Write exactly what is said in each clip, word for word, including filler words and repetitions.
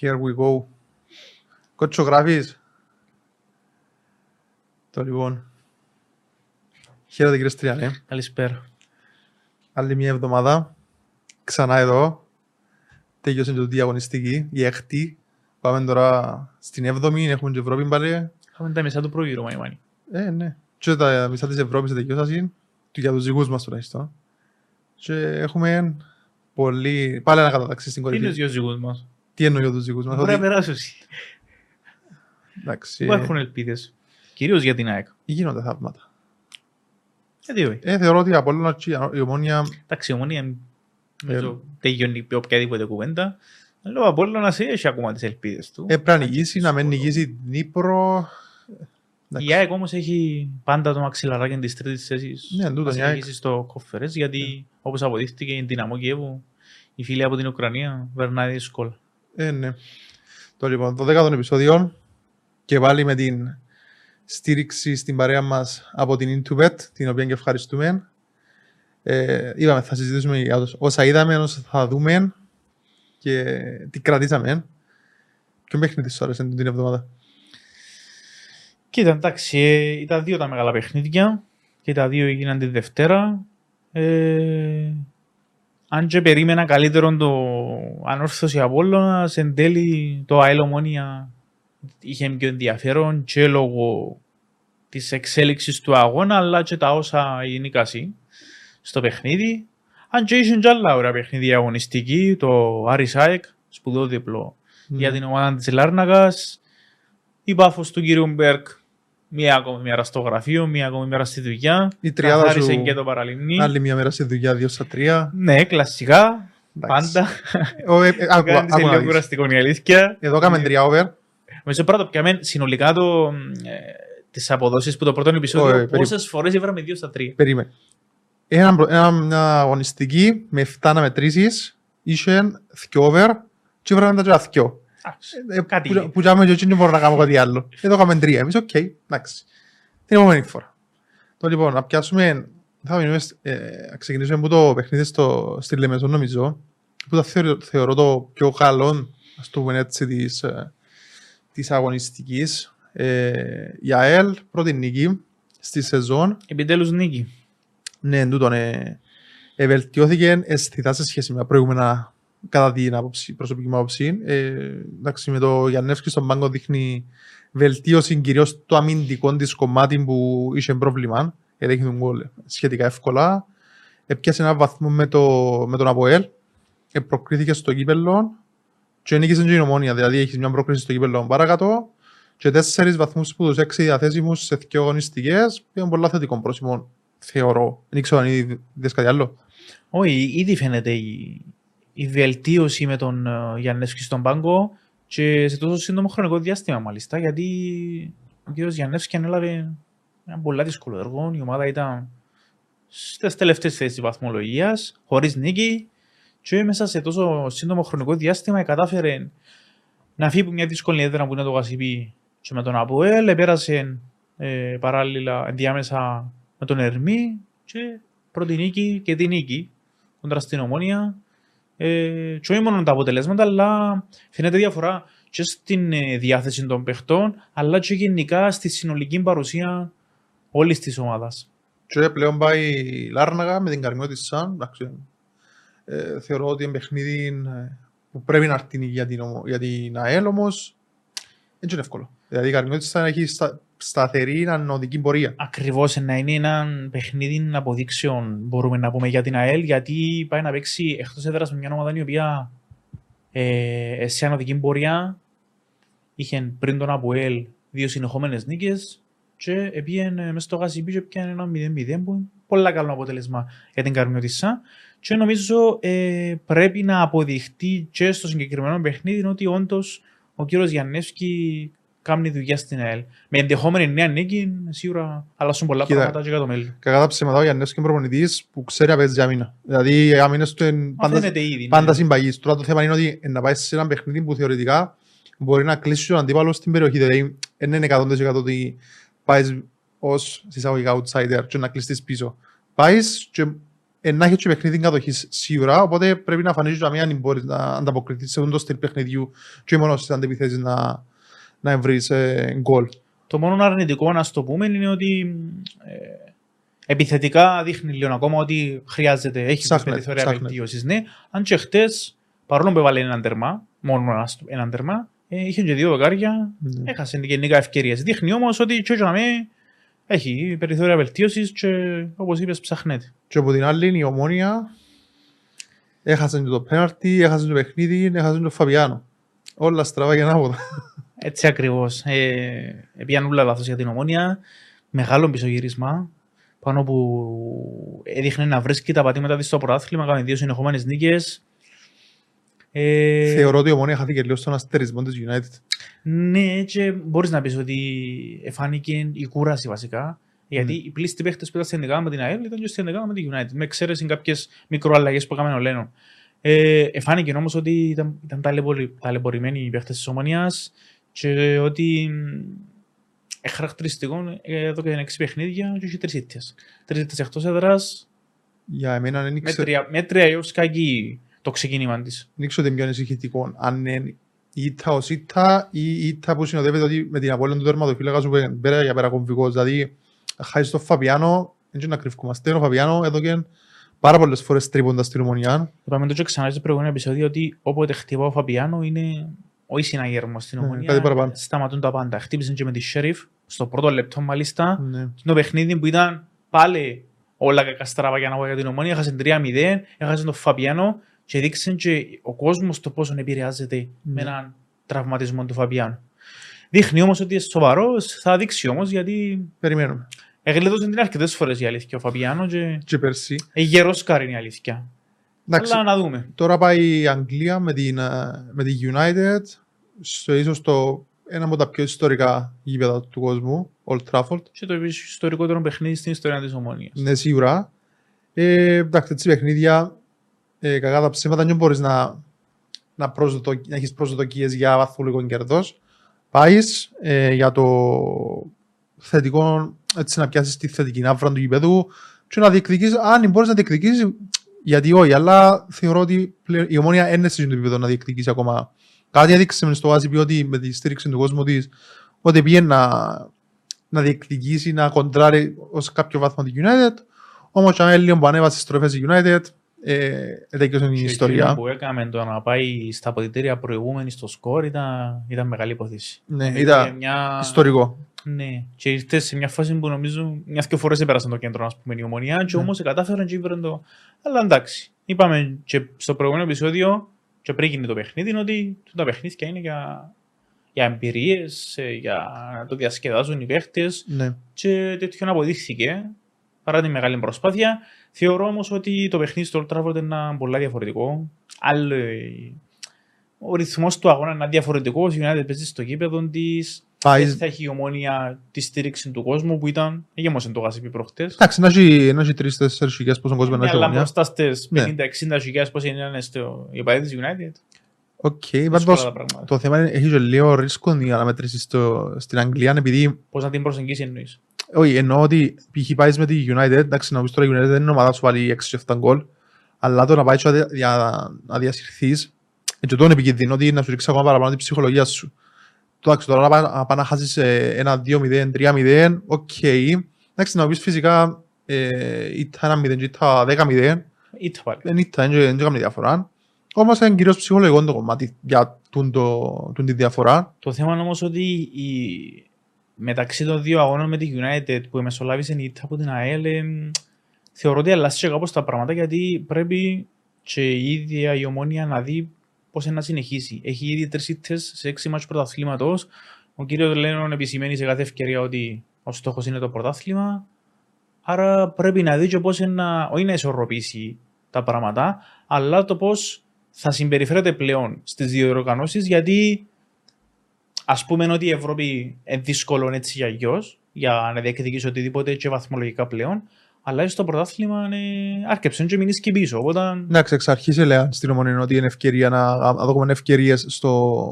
Here we go. Κοτσογράφεις. Το λοιπόν. Χαίρετε κύριε Στριανέ. Καλησπέρα. Άλλη μια εβδομάδα. Ξανά εδώ. Τέλειωσε το διαγωνιστική. Η έκτη. Πάμε τώρα στην έβδομη. Έχουμε την Ευρώπη πάλι. Είχαμε τα μισά του προγύρου, Μαϊμάνι. Ε, ναι. Και τα μισά της Ευρώπης τελειώσαν. Για τους δικούς μας τουλάχιστον. Και έχουμε πολύ... Πάλι ένα καταταξί στην κορυφή. Τι είναι ο δικούς μας. Τι εννοεί ο δικούς μας. Μπορεί να περάσουν. Εντάξει. Υπάρχουν ελπίδες. Κυρίως για την ΑΕΚ. Γίνονται θαύματα. Γιατί όχι. Ε, θεωρώ ότι η Απόλλωνα και η Ομόνοια... Εντάξει, η Ομόνοια τελειώνει οποιαδήποτε κουβέντα. Αλλά ο Απόλλωνας έχει ακόμα τις ελπίδες του. Πρέπει να νικήσει, να μην νικήσει την Ήπρο. Η ΑΕΚ όμως έχει πάντα το μαξιλαράκι της τρίτης θέσης που θα συνεχίσει στο κόφερες, γιατί yeah. όπως αποδείχθηκε η Δυναμό Κιέβου, η φίλη από την Ουκρανία, βερνάει δύσκολα. Ε, ναι. Το λοιπόν, το δέκατον επεισόδιο και πάλι με την στήριξη στην παρέα μας από την In two Bet, την οποία και ευχαριστούμε. Ε, είπαμε, θα συζητήσουμε όσα είδαμε, όσα θα δούμε και τι κρατήσαμε. Και μέχρι τις ώρες την εβδομάδα. Κοίτα, εντάξει, ήταν δύο τα μεγάλα παιχνίδια και τα δύο έγιναν τη Δευτέρα. Ε, αν και περίμενα καλύτερον το Ανόρθωση Απόλλωνας, εν τέλει το ΑΕΛ Ομόνοια είχε πιο ενδιαφέρον και λόγω της εξέλιξης του αγώνα, αλλά και τα όσα γενικασύ στο παιχνίδι. Αν και ήσουν και άλλα ωραία παιχνίδια αγωνιστική, το Άρης ΑΕΚ, σπουδό διπλό mm. για την ομάδα της Λάρνακας. Η πάφος του κυρίου Μπεργκ, μία ακόμη μέρα στο γραφείο, μία ακόμη μέρα στη δουλειά. Η τριάδα σου, και το Παραλίμνι. Άλλη μία μέρα στη δουλειά, δύο στα τρία. Ναι, κλασικά, πάντα. Κάνετε λίγο κουραστικό, η αλήθεια. Εδώ κάνουμε τρία over. Μεσό πρώτο, πιάμε συνολικά τις αποδόσεις που το πρώτο επεισόδιο, πόσες φορές έφεραμε δύο στα τρία. Περίμενε. Ένα αγωνιστική με εφτά αναμετρήσεις, ήσουν δύο over και έφεραμε τα δύο. Που και δεν μπορώ να κάνω κάτι άλλο. Εδώ είχαμε τρία εμείς, οκ, εντάξει. Την επόμενη φορά. Λοιπόν, να πιάσουμε, θα ξεκινήσουμε από το παιχνίδι στη Λεμεσό, νομίζω, που θεωρώ το πιο καλό, ας το πούμε έτσι, της αγωνιστικής. Η ΑΕΛ, πρώτη νίκη στη σεζόν. Επιτέλους νίκη. Ναι, τούτον, ευελτιώθηκε αισθητά σε σχέση με τα προηγούμενα. Κατά την άποψη, προσωπική μου άποψη, ε, εντάξει, με το Γιάννεφσκι στον Πάγκο δείχνει βελτίωση κυρίως το αμυντικό της κομμάτι που είχε πρόβλημα. Έδειχνε τον γκολ σχετικά εύκολα. Έπιασε έναν βαθμό με, το, με τον Αποέλ. Ε, προκρίθηκε στο Κύπελλο. Και ένικησε την Ομόνοια. Δηλαδή, έχει μια πρόκριση στο Κύπελλο παρακάτω. Και τέσσερις βαθμούς που τους έξι διαθέσιμους σε δύο αγωνιστικές. Ήταν πολλά θετικό πρόσημο, θεωρώ. Δεν ξέρω αν είδες κάτι άλλο. Όχι, ήδη φαίνεται η. Η βελτίωση με τον Γιάννεφσκι στον Πάγκο και σε τόσο σύντομο χρονικό διάστημα μάλιστα, γιατί ο κύριος Γιάννεφσκι ανέλαβε ένα πολύ δύσκολο έργο. Η ομάδα ήταν στις τελευταίες θέσεις της βαθμολογίας, χωρίς νίκη και μέσα σε τόσο σύντομο χρονικό διάστημα κατάφερε να φύγει μια δύσκολη έδρα που είναι το Gazzibi και με τον Αποέλ, πέρασε ε, παράλληλα ενδιάμεσα με τον Ερμή και πρώτη νίκη και τη νίκη κοντρα στην Ομόνοια. Ε, και όχι μόνο τα αποτελέσματα, αλλά φαίνεται διαφορά και στην ε, διάθεση των παιχτών, αλλά και γενικά στη συνολική παρουσία όλης της ομάδας. Και πλέον πάει η Λάρνακα με την Καρμιώτισσα Σαν. Ε, θεωρώ ότι είναι παιχνίδι που πρέπει να έρθει για την, για την ΑΕΛ, όμως δεν είναι εύκολο. Δηλαδή η Καρμιώτισσα έχει στα, σταθερή ανωδική πορεία. Ακριβώς, να είναι ένα παιχνίδι αποδείξεων μπορούμε να πούμε για την ΑΕΛ, γιατί πάει να παίξει εκτός έδρας με μια ομάδα η οποία ε, σε ανωδική πορεία είχε πριν τον Αποέλ δύο συνεχόμενες νίκες και έπιαν μέσα στο Gazzibi και έπιαν ένα μηδέν μηδέν που είναι πολλά καλό αποτέλεσμα για την Καρμιώτισσα και νομίζω ε, πρέπει να αποδειχτεί και στο συγκεκριμένο παιχνίδι ότι όντως ο κύριος Γιάννεφσκι κάνει δουλειά στην ΑΕΛ. Με ενδεχόμενη νέα νίκη, σίγουρα αλλάσουν πολλά Κοίτα, πράγματα και για το μέλλον. Κακά τα ψέματα, ο Γιάννεφσκι είναι προπονητής που ξέρει να παίζει άμυνα. Δηλαδή, οι άμυνες του είναι πάντα, ήδη, πάντα ναι. συμπαγής. Τώρα το θέμα είναι ότι να πάει σε ένα παιχνίδι που θεωρητικά μπορεί να κλείσει τον αντίπαλο στην περιοχή. Δηλαδή, δεν είναι εκατό τοις εκατό ότι πάει ως εισαγωγικά outsider και να κλειστείς πίσω. Πάει και να έχει και παιχνίδι κατοχής σίγουρα, οπότε πρέπει να φανίζεις να μην μπορείς να ανταποκριθείς σε το στυλ παιχνιδιού και μόνο στις αντεπιθέσεις να, να βρεις γκολ. Ε, το μόνο αρνητικό να στο πούμε είναι ότι ε, επιθετικά δείχνει λίγο ακόμα ότι χρειάζεται, έχει περιθώρια βελτίωσης. Ναι. Αν και χτες, παρόλο που έβαλε έναν τερμά, μόνο έναν τερμά, ε, είχε και δύο δοκάρια, mm. έχασε γενικά ευκαιρίες. Δείχνει όμως ότι και να μην. Έχει περιθώρια βελτίωσης και όπως είπες ψαχνέται. Και από την άλλη η Ομόνοια έχασε το πέναρτι, έχασε το παιχνίδι, έχασε το Φαβιάνο. Όλα στραβά και ανάποδα. Έτσι ακριβώς. Ε, Επίαν όλα λάθος για την Ομόνοια. Μεγάλο πισωγύρισμα. Πάνω που έδειχνε να βρίσκει τα πατήματα της στο πρωτάθλημα. Κάνει δύο συνεχόμενες νίκες. Ε... Θεωρώ ότι η Ομόνοια χάθηκε λίγο στον αστερισμό της United. Ναι, και μπορείς να πεις ότι εφάνηκε η κούραση βασικά. Γιατί mm. οι πλήστοι παίχτες που ήταν στην με την ΑΕΛ ήταν και στην με την United. Με εξαίρεση κάποιες μικροαλλαγές που έκαμε ο Λένον. Ε, εφάνηκε όμως ότι ήταν, ήταν ταλαιπωρη, ταλαιπωρημένοι οι παίχτες της Ομόνοιας και ότι ε, χαρακτηριστικό εδώ και έξι παιχνίδια και όχι τρεις ήττες. Τρεις ήττες εκτός έδρας. Για εμένα δεν ήξε... μέτρια, μέτρια έως κακή το ξεκίνημα της. Δεν ήξερα πιο ανησυχητικό αν είναι ήττα ως ήττα ή ήττα που συνοδεύεται ότι με την Απόλλων του τερματοφύλακα σου πέρα για πέρα κομβικός. Δηλαδή χάσεις τον Φαβιάνο, δεν ξέρω να κρυφκούμαστε, ο Φαβιάνο έδωκεν πάρα πολλές φορές τρίποντας την Ομονιά. Είπαμε το και ξανά στο προηγούμενο επεισόδιο ότι όποτε χτυπά ο Φαβιάνο είναι ο συναγερμός στην Ομονιά. Yeah, σταματούν τα πάντα. Χτύπησαν και με τη Σέριφ στο πρώτο λεπτό μάλιστα. Yeah. Το παιχνίδι που ήταν πάλι όλα κακά στραβά για να πω για την Ομονιά. Έχασαν τρία μηδέν, έχασαν τον Φαβιάνο. Και δείξαν και ο κόσμος το πόσο επηρεάζεται mm. με έναν τραυματισμό του Φαμπιάνου. Δείχνει όμως ότι είναι σοβαρός, θα δείξει όμως γιατί. Περιμένουμε. Εγλίτωσαν την αρκετές φορές η αλήθεια ο Φαμπιάνου. Και, και πέρσι. Γεροσκάρι είναι η αλήθεια. Εντάξει, αλλά να δούμε. Τώρα πάει η Αγγλία με την, με την United, στο ίσως το, ένα από τα πιο ιστορικά γήπεδα του κόσμου, Old Trafford. Και το ιστορικότερο παιχνίδι στην ιστορία της Ομόνοιας. Ναι, σίγουρα. Ε, εντάξει, έτσι παιχνίδια. Ε, κακά τα ψήματα, δεν μπορείς να, να, να έχεις προσδοκίες για βαθμολογικό κέρδος. Πάεις ε, για το θετικό, έτσι να πιάσεις τη θετική ναύρα του γηπέδου και να διεκδικείς, αν μπορείς να διεκδικήσεις, γιατί όχι, αλλά θεωρώ ότι πλέον, η Ομόνοια ένεση του γηπέδου να διεκδικήσει ακόμα. Κάτι έδειξε στο Gazzibi ότι με τη στήριξη του κόσμου της, ότι πήγε να, να διεκδικήσει, να κοντράρει ως κάποιο βαθμό τη United, όμως αν έλεγε που ανέβασε στις τροφές της United, ήταν η ιστορία. Το που έκαμε το να πάει στα αποδυτήρια προηγούμενη στο σκορ ήταν, ήταν μεγάλη υπόθεση. Ναι, ήταν, ήταν μια... ιστορικό. Ναι, και ήρθε σε μια φάση που νομίζω μια και φορές έπερασαν το κέντρο, ας πούμε, η Ομόνοια, και όμως ναι. κατάφεραν και ήβραν το. Αλλά εντάξει, είπαμε και στο προηγούμενο επεισόδιο, και πριν γίνει το παιχνίδι, είναι ότι τα παιχνίδια είναι για, για εμπειρίες, για να το διασκεδάζουν οι παίχτες. Ναι. Και τέτοιον αποδείχθηκε. Παρά τη μεγάλη προσπάθεια, θεωρώ όμως ότι το παιχνίδι στο Old Trafford είναι πολύ διαφορετικό. Άλλο, ο ρυθμός του αγώνα είναι διαφορετικός. Η United παίζει στο γήπεδο της. Δεν θα έχει η Ομόνοια τη στήριξη του κόσμου που ήταν. Έγεμωσε το Gazzibi προχτές. Εντάξει, να έχει τρεις τέσσερις χιλιάδες πόσο κόσμο να έχει. Αλλά μπροστά στις πενήντα εξήντα χιλιάδες πόσο είναι οι παδοί της United. Οκ, το θέμα είναι ότι έχει λίγο ρίσκο οι αναμετρήσεις στην Αγγλία. Πώς να την προσεγγίσει εννοείς. Όχι, εννοώ ότι π.χ. πάει με τη United, εντάξει να πεις τώρα η United δεν είναι ομάδα σου βάλει έξι εφτά γκολ, αλλά το να πάει σου να διασυρθείς, και το είναι επικίνδυνο ότι να σου ρίξει ακόμα παραπάνω την ψυχολογία σου. Τώρα να πάει να χάσεις ένα δύο μηδέν, τρία μηδέν, οκ. Εντάξει να πεις φυσικά ήταν ένα μηδέν και ήταν δέκα μηδέν, δεν ήταν, δεν έκανε διαφορά. Όμως είναι κυρίως ψυχολογικό το κομμάτι για την διαφορά. Το θέμα όμως ότι μεταξύ των δύο αγώνων με τη United που μεσολάβησε η ήττα από την ΑΕΛ, θεωρώ ότι αλλάζει κάπως τα πράγματα γιατί πρέπει και η ίδια η Ομόνοια να δει πώς να συνεχίσει. Έχει ήδη τρεις ήττες σε έξι μάτς πρωταθλήματος. Ο κύριος Λένον επισημαίνει σε κάθε ευκαιρία ότι ο στόχος είναι το πρωτάθλημα. Άρα πρέπει να δει και πώς να, να ισορροπήσει τα πράγματα, αλλά το πώς θα συμπεριφέρεται πλέον στις δύο οργανώσεις γιατί. Ας πούμε ότι η Ευρώπη είναι δύσκολο έτσι για γιος, για να διεκδικήσει οτιδήποτε και βαθμολογικά πλέον. Αλλά ίσως το πρωτάθλημα είναι άρκεψε και μείνεις και πίσω. Οπότε... Ναι, εξ αρχής έλεγαν στην Ομόνοια ότι είναι ευκαιρία να, να δούμε ευκαιρίες στο...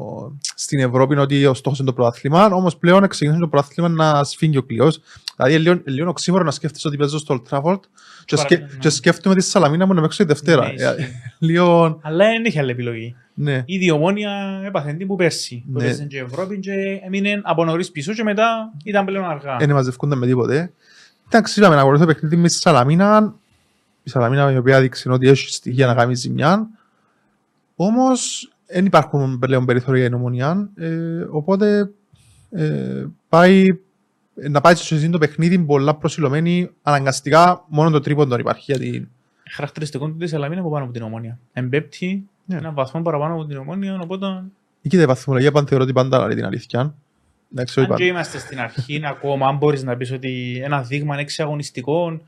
στην Ευρώπη, ότι ο στόχος είναι το πρωτάθλημα. Όμως πλέον ξεκινάει το πρωτάθλημα να σφίγγει ο κλειός. Δηλαδή, λίγο οξύμορο να σκέφτεσαι ότι παίζω στο Old Trafford και, σκε... ναι. και σκέφτομαι τη Σαλαμίνα μου να παίξω τη Δευτέρα. Ναι, Λιον... Αλλά δεν είχε άλλη επιλογή. Ναι. Ήδη η Ομόνοια έπαθε την που πέρσι. Ναι. Πέρσι και η Ευρώπη και έμεινε από νωρίς πίσω και μετά ήταν πλέον αργά. Δεν μαζευκούνταν με τίποτε. Εντάξει, είπαμε να αγοράσω παιχνίδι με τη Σαλαμίνα. Η Σαλαμίνα η οποία δείξει ότι έχει στοιχεία να κάνει ζημιά. Όμως δεν υπάρχουν πλέον περιθώρια για την Ομόνοια. Ε, οπότε ε, πάει, να πάει σε το παιχνίδι πολλά προσιλωμένη αναγκαστικά μόνο το τρίποντο υπάρχει. Γιατί... Χαρακτηριστικό τη Σαλαμίνα από πάνω από την Ομόνοια. Εμπέπτει yeah. έναν βαθμό παραπάνω από την Ομόνοια. Οπότε... Εκεί η βαθμολογία πάντα θεωρώ ότι πάντα λέει την αλήθεια. Αν και είμαστε στην αρχή, ακόμα, αν μπορείς να πεις ότι ένα δείγμα έξι αγωνιστικών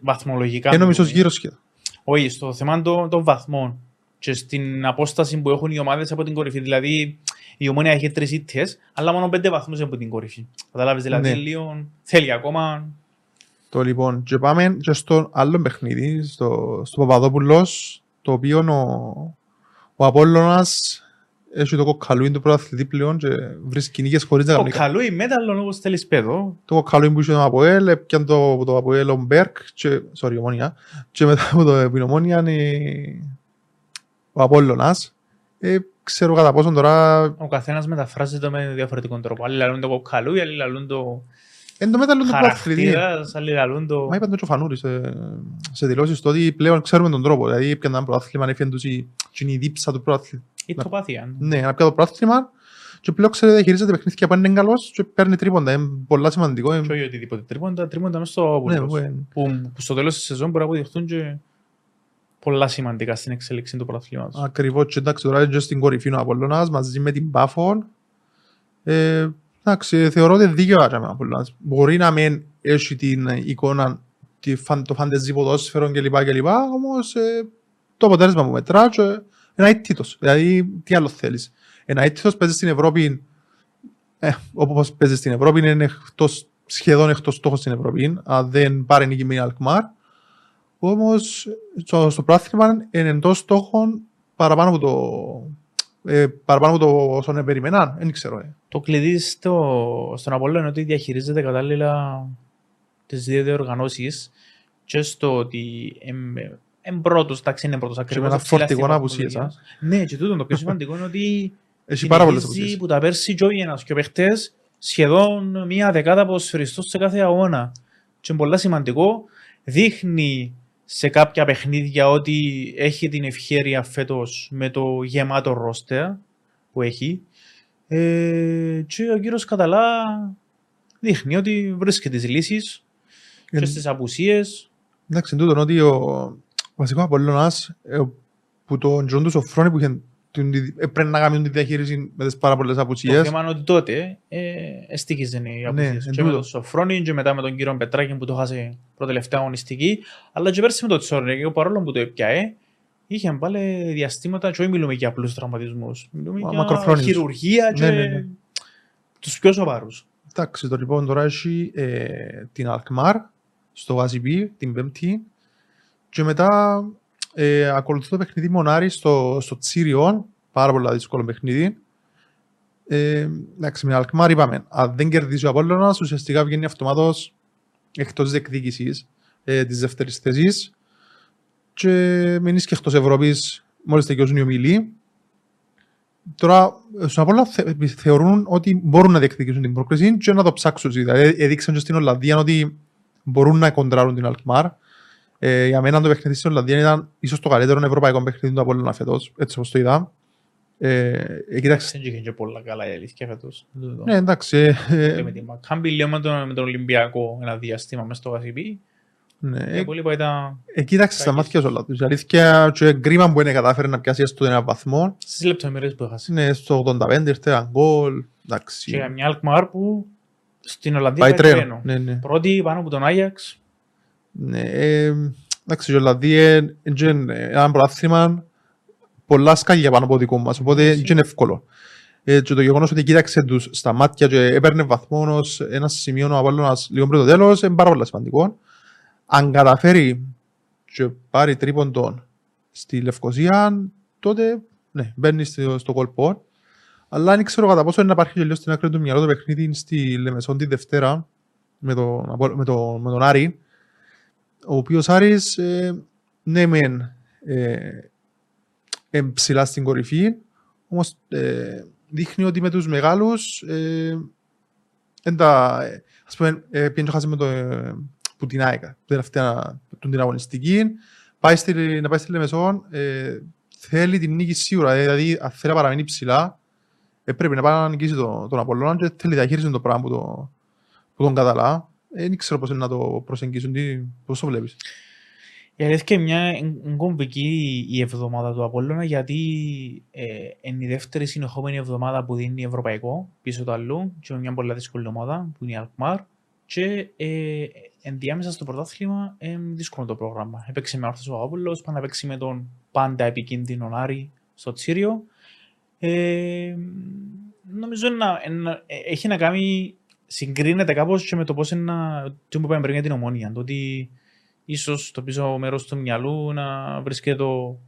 βαθμολογικά. Ενώ μισός γύρω σχεδόν. Όχι, στο θέμα των, των βαθμών και στην απόσταση που έχουν οι ομάδες από την κορυφή. Δηλαδή, η Ομόνοια έχει τρεις ήττες, αλλά μόνο πέντε βαθμούς από την κορυφή. Καταλάβεις, δηλαδή, ναι. λίγο, θέλει ακόμα. Το λοιπόν, και πάμε και στο άλλο παιχνίδι, στο, στο Παπαδόπουλος, το οποίο ο, ο Απόλλωνας. Έχει το κοκκαλούιν του πρωταθλητή πλέον και βρίσκει νίκες χωρίς να κάνει. Το κοκκαλούιν μέταλλον όπως θέλεις πέδω. Το κοκκαλούιν που είχε τον Αποέλ, έπιαν το, το Αποέλ ο Μπεργκ, sorry, Ομόνοια, και μετά από την Ομόνοια είναι ο Απόλλωνας. Ε, ξέρω κατά πόσο τώρα... Ο καθένας μεταφράζεται με διαφορετικό τρόπο. Άλλοι λαλούν το κοκκαλούι, άλλοι λαλούν το... Εν το μεταλλούν το πρωταθλητής. Μα είπαν το και ο Φανούρης σε, σε δηλώσεις το ότι πλέον ξέρουμε τον τρόπο. Δηλαδή έπιαν το πρωταθλήμα, έφυγαν τους η δίψα του πρωταθλητή. Η τοπάθεια. Ναι, να πιάνω το πρωτάθλημα και πλέον ξέρετε χειρίζεται παιχνίδια που είναι καλός και παίρνει τρίποντα. Είναι πολλά σημαντικό. Και όχι οτιδήποτε τρίποντα, τρίποντα μέσα στο Απόλλωνος. Ναι, που στο τέλος της σεζόν μπορεί να αποδιωχθούν και πολλά σημαντικά στην εξέλιξη του πρωταθλήματος. Ακριβώς. Και εντάξει, τώρα είναι στην κορυφή ο Απόλλωνας μαζί με την Πάφο. Ε, εντάξει, θεωρώ ότι δίκαιο ο Απόλλωνας. Μπορεί να μην έχει την εικόνα, το φαντεζή ποδόσφαιρο κλπ. Όμως ε, το αποτέλεσμα που μετρά. Και... Ένα αίτητος. Δηλαδή, τι άλλο θέλεις. Ένα αίτητος παίζει στην Ευρώπη. Ε, όπως παίζει στην Ευρώπη, είναι εκτός, σχεδόν εκτός στόχος στην Ευρώπη. Αν δεν πάρει νίκη με Άλκμααρ. Όμως, στο, στο πρωτάθλημα είναι εντός στόχων παραπάνω από το, ε, παραπάνω από το όσον περίμεναν. Δεν ξέρω. Ε. Το κλειδί στο, στον Απόλλωνα είναι ότι διαχειρίζεται κατάλληλα τις δύο διοργανώσεις και στο ότι. Ε, ε, Εν πρώτος, εντάξει, είναι πρώτος ακριβώς. Και με ένα φορτηγόν απουσίες. Ναι, και τούτο το πιο σημαντικό είναι ότι συνεχίζει που τα πέρσι και ο ένας και ο παίχτες σχεδόν μία δεκάδα από σφυριστός σε κάθε αγώνα. Και είναι πολύ σημαντικό, δείχνει σε κάποια παιχνίδια ότι έχει την ευχέρεια φέτος με το γεμάτο ρόστερ που έχει ε, και ο κύριος Καταλά δείχνει ότι βρίσκει τις λύσεις ε, και στις απουσίες. Εντάξει, τούτο ότι ο... Βασικά ο Απόλλωνας ε, που τον Τζον του Σοφρόνη που είχε, την, έπρεπε να κάνουν τη διαχείριση με τις πάρα πολλές απουσίες. Το θέμα είναι ότι τότε εστίχιζαν οι απουσίες. Ναι, και με τον Σοφρόνη και μετά με τον κύριο Πετράκη που το χάσε προτελευταία αγωνιστική. Αλλά και πέρσι με τον Τσόρνη, παρόλο που το έπιαε, είχε πάλι διαστήματα και όχι μιλούμε για απλούς τραυματισμούς. Μιλούμε Μα, για χειρουργία και ναι, ναι, ναι. τους πιο σοβαρούς. Εντάξει, το λοιπόν τώρα έχει ε, την Άλκμααρ στο Gazzibi την Πέμπτη. Και μετά ε, ακολουθεί το παιχνίδι Μονάρι στο, στο Τσίριον, πάρα πολύ δύσκολο παιχνίδι. Ε, εντάξει, με Άλκμααρ είπαμε, αν δεν κερδίζει ο Απόλλωνας, ουσιαστικά βγαίνει αυτομάτως εκτός διεκδίκησης ε, της δεύτερης θέσης. Και μείνει και εκτός Ευρώπης, μόλις τελειώσουν οι ομίλοι. Τώρα, στον Απόλλωνα θε, θεωρούν ότι μπορούν να διεκδικήσουν την πρόκριση και να το ψάξουν. Δηλαδή, έδειξαν και στην Ολλανδία ότι μπορούν να κοντράρουν την Άλκμααρ. Ε, για μένα το παιχνίδι στην Ολλανδία ήταν ίσως το καλύτερο ευρωπαϊκό παιχνίδι του Απόλλωνα φέτος, έτσι όπως το είδα. Κοίταξε. Δεν είχε και πολλά καλά η αλήθεια φέτος. Ναι, εντάξει. Κάμπι λίγο με τον Ολυμπιακό ένα διαστήμα μέσα στο Gazzibi. Κοίταξε στα μάτια τους Ολλανδούς. Η αλήθεια και κρίμα που είναι κατάφερε να πιάσει στον ένα βαθμό. Στις λεπτομέρειες που έχασε. Ναι, στο ογδόντα πέντε ήρθε ένα γκολ. Και μια Άλκμααρ που στην Ολλανδία πάει τρένο. Πρώτη πάνω από τον Άγιαξ. Ναι, εντάξει, η Ολλανδία είναι ένα πρωτάθλημα πολλά σκάλια πάνω από το δικό μας, οπότε δεν είναι εύκολο. Ε, και το γεγονός ότι κοίταξε τους στα μάτια και έπαιρνε βαθμό ως ένα σημείο ο Απόλλωνας λίγο πριν το τέλος, είναι πάρα πολύ σημαντικό. Αν καταφέρει και πάρει τρίποντον στη Λευκοσία, τότε ναι, μπαίνει στο, στο κόλπο. Αλλά αν ξέρω κατά πόσο είναι να υπάρχει τελείως στην άκρη του μυαλό το παιχνίδι στη Λεμεσόν τη Δευτέρα με, το, με, το, με τον Άρη, ο οποίος Άρης ε, ναι μεν ε, ε, ψηλά στην κορυφή, όμως ε, δείχνει ότι με τους μεγάλους ε, εν τα, ε, ας πούμε ε, πιέντω χάσει με το, ε, που την ΑΕΚ την αγωνιστική, πάει στη, να πάει στη Λεμεσόν ε, θέλει την νίκη σίγουρα, δηλαδή αν θέλει να παραμείνει ψηλά ε, πρέπει να πάει να νικήσει τον, τον Απολλώνα και θέλει να διαχείριζουν το πράγμα που, το, που τον καταλά. Δεν ξέρω πώς είναι να το προσεγγίσουν, τι, πώς το βλέπεις. Η αλήθεια και μια κομβική η εβδομάδα του Απόλλωνα, γιατί ε, είναι η δεύτερη συνεχόμενη εβδομάδα που δίνει ευρωπαϊκό πίσω του αλλού και με μια πολύ δύσκολη ομάδα που είναι η Άλκμααρ και ε, ενδιάμεσα στο πρωτάθλημα ε, δύσκολο το πρόγραμμα. Έπαιξε με Ανόρθωση ο Παπαδόπουλος, πάνε να παίξει με τον πάντα επικίνδυνο Άρη στο Τσίριο. Ε, νομίζω να, να, έχει να κάνει... Συγκρίνεται κάπως και με το πώς είναι να... Τι μου είπαμε πριν για την Ομόνοια. Το ότι ίσως το πίσω μέρος του μυαλού να βρίσκεται το,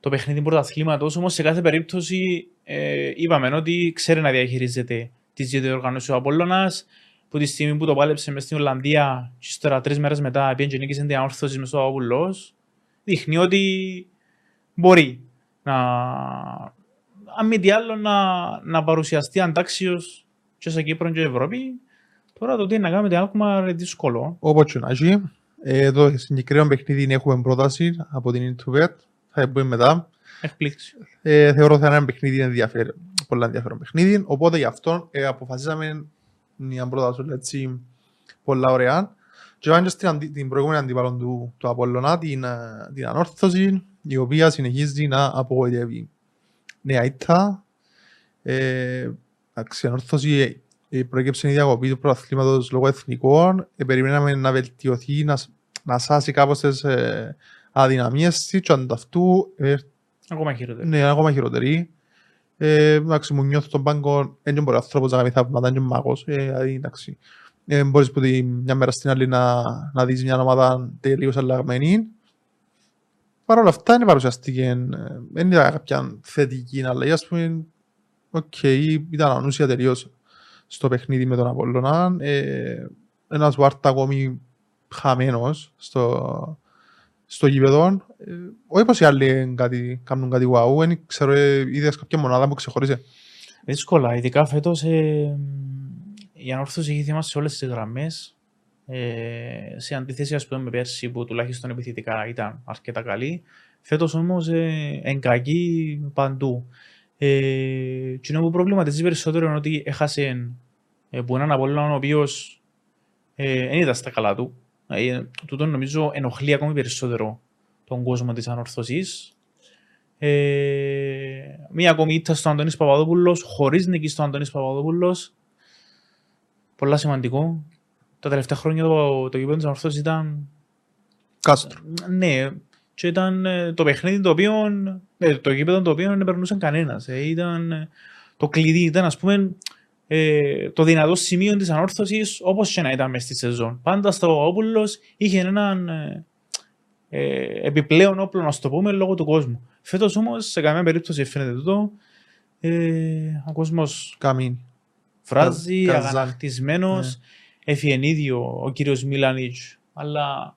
το παιχνίδι πρωταθλήματος. Όμως σε κάθε περίπτωση ε, είπαμε ότι ξέρει να διαχειρίζεται τις δύο διοργανώσεις ο Απόλλωνας, που τη στιγμή που το πάλεψε μες στην Ολλανδία και ύστερα τρεις μέρες μετά πήγαινε και νίκησε την Ανόρθωση μες στο Απόλλωνας, δείχνει ότι μπορεί να... αν μη τι άλλο να, να παρουσιαστεί αντάξιος και σε Κύπρο και Ευρώπη. Τώρα το τι να κάνουμε την Άλκμααρ δύσκολο. Όπως και να έχει. Εδώ συγκεκριμένο παιχνίδι έχουμε πρόταση από την In two Bet. Θα πούμε μετά. Εκπλήξη. Ε, θεωρώ ότι θα είναι ένα παιχνίδι ενδιαφέρον. Πολλά ενδιαφέρον παιχνίδι. Οπότε γι' αυτό ε, αποφασίσαμε μια πρόταση έτσι πολλά ωραία. Και βάνει την, την προηγούμενη αντίπαλον του, του Απόλλωνα, την, την Ανόρθωση, η οποία συνεχίζει να απογοητεύει. Νέα ήττα. Ε, Η Ανόρθωση προέκυψε η διακοπή του πρωταθλήματος λόγω εθνικών. Περιμέναμε να βελτιωθεί, να, να σάσει κάπως τις ε, αδυναμίες της και ανταυτού. Ε, ακόμα χειροτερή. Ναι, ακόμα χειροτερή. Ε, εντάξει, μου νιώθω τον Πάγκο, δεν μπορεί ο άνθρωπος να κάνει θαύματα, είναι μάγος. Ε, ε, μπορείς που τη, μια μέρα στην άλλη να, να δεις μια ομάδα τελείως αλλαγμένη. Παρ' όλα αυτά είναι παρουσιαστική. Δεν είδα κάποια θετική αλλαγή, ας πούμε. Οκ, okay, ήταν ανούσια τελείως στο παιχνίδι με τον Απόλλωνα. Ε, ένας Βάρτα ακόμη χαμένος στο, στο γήπεδο. Ε, όχι πως οι άλλοι κάτι, κάνουν κάτι wow, δεν ξέρω, ε, είδες κάποια μονάδα που ξεχωρίζει. Δύσκολα, ειδικά φέτος ε, η Ανόρθωση έχει θέμα σε όλες τις γραμμές. Ε, σε αντίθεση ας πούμε με πέρσι που τουλάχιστον επιθετικά ήταν αρκετά καλή. Φέτος όμως ε, εγκακή παντού. Ε, και είναι που προβληματίζει περισσότερο είναι ότι έχασε ε, που έναν Απόλλωνα ο οποίος δεν ε, ήταν στα καλά του. Ε, τούτο νομίζω ενοχλεί ακόμη περισσότερο τον κόσμο της Ανόρθωσης. Ε, μία ακόμη ήττα στον Αντώνης Παπαδόπουλος, χωρίς νίκη στον Αντώνης Παπαδόπουλος. Πολλά σημαντικό. Τα τελευταία χρόνια το, το γήπεδο της Ανόρθωσης ήταν... Κάστρο. Ε, ναι. Και ήταν το παιχνίδι το οποίο, το γήπεδο το οποίο δεν περνούσε κανένας. Ε, ήταν το κλειδί, ήταν ας πούμε ε, το δυνατό σημείο της Ανόρθωσης όπως και να ήταν μες στη σεζόν. Πάντα στο Παπαδόπουλος είχε έναν ε, επιπλέον όπλο να το πούμε λόγω του κόσμου. Φέτος όμως σε καμία περίπτωση φαίνεται τούτο. Ε, ο κόσμος καμήν. Φράζει, Καζά. Αγανακτισμένος, ε. Εφιενίδιο ο κύριος Μίλανιτς, αλλά...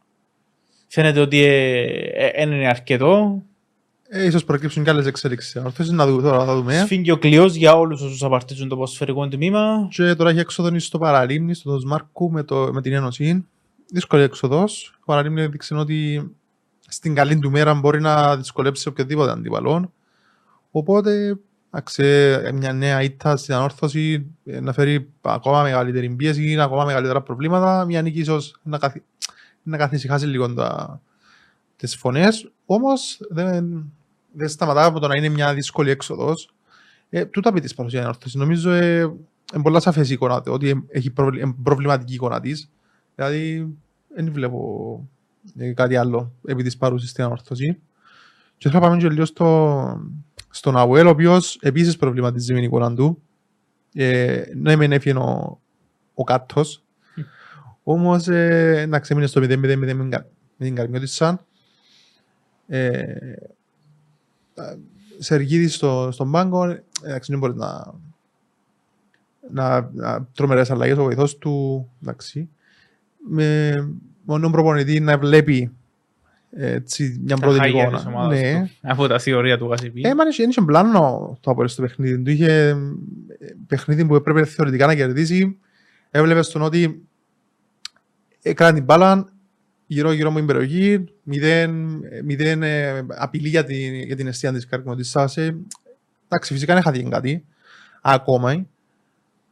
Φαίνεται ότι ε, ε, είναι αρκετό. Ε, ίσως προκύψουν και άλλες εξέλιξεις. Ανόρθωση να δούμε τώρα. Θα δούμε. Σφίγγει ο κλειός για όλους όσους απαρτίζουν το ποδοσφαιρικό τμήμα. Και τώρα έχει εξοδονίσει στο Παραλίμνι, στον Δοσμάρκου με, το, με την Ένωση. Δύσκολη εξοδός. Ο Παραλίμνι έδειξε ότι στην καλή του μέρα μπορεί να δυσκολέψει οποιοδήποτε αντίπαλο. Οπότε, αξιέ, μια νέα ήττα στην Ανόρθωση να φέρει ακόμα μεγαλύτερη πίεση, ακόμα μεγαλύτερα προβλήματα. Μια νίκη ίσως να καθίσει. Να καθησυχάσει λίγο τα... τις φωνές, όμως δεν, δεν σταματά από το να είναι μια δύσκολη έξοδος. Ε, τούτα πει της παρουσίας Ανόρθωσης. Νομίζω είναι ε, ε, πολλά σαφές η εικόνα του, ότι έχει προβλη, ε, προβληματική εικόνα της. Δηλαδή δεν βλέπω ε, κάτι άλλο επί της παρουσίας στην Ανόρθωση. Και θα πάμε και λίγο στο, στον Αποέλ, ο οποίος επίσης προβληματίζει με την εικόνα του. Ε, ναι, μεν έφυγε ο, ο κάττος, Όμως ε, να ξεμείνει στο μηδέν μηδέν με την Καρμιώτισσα. Ε, Σεργίδη στο, στον πάγκο, εντάξει, δεν μπορεί να, να, να τρομερές αλλαγές, ο βοηθός του, εντάξει. Με μόνο προπονητή να βλέπει έτσι, μια τα πρώτη εικόνα. Ναι. Από τα θεωρία του Gazzibi. Έμανε και είχε πλάνο το Αποέλ στο παιχνίδι του, είχε παιχνίδι που έπρεπε θεωρητικά να κερδίσει. Έβλεπε στον ότι έκανα την μπάλα, γύρω-γύρω μου η περιοχή, μηδέν απειλή για την, για την αιστεία της Καρμιώτισσας. Εντάξει, φυσικά δεν χάθηκε κάτι ακόμα.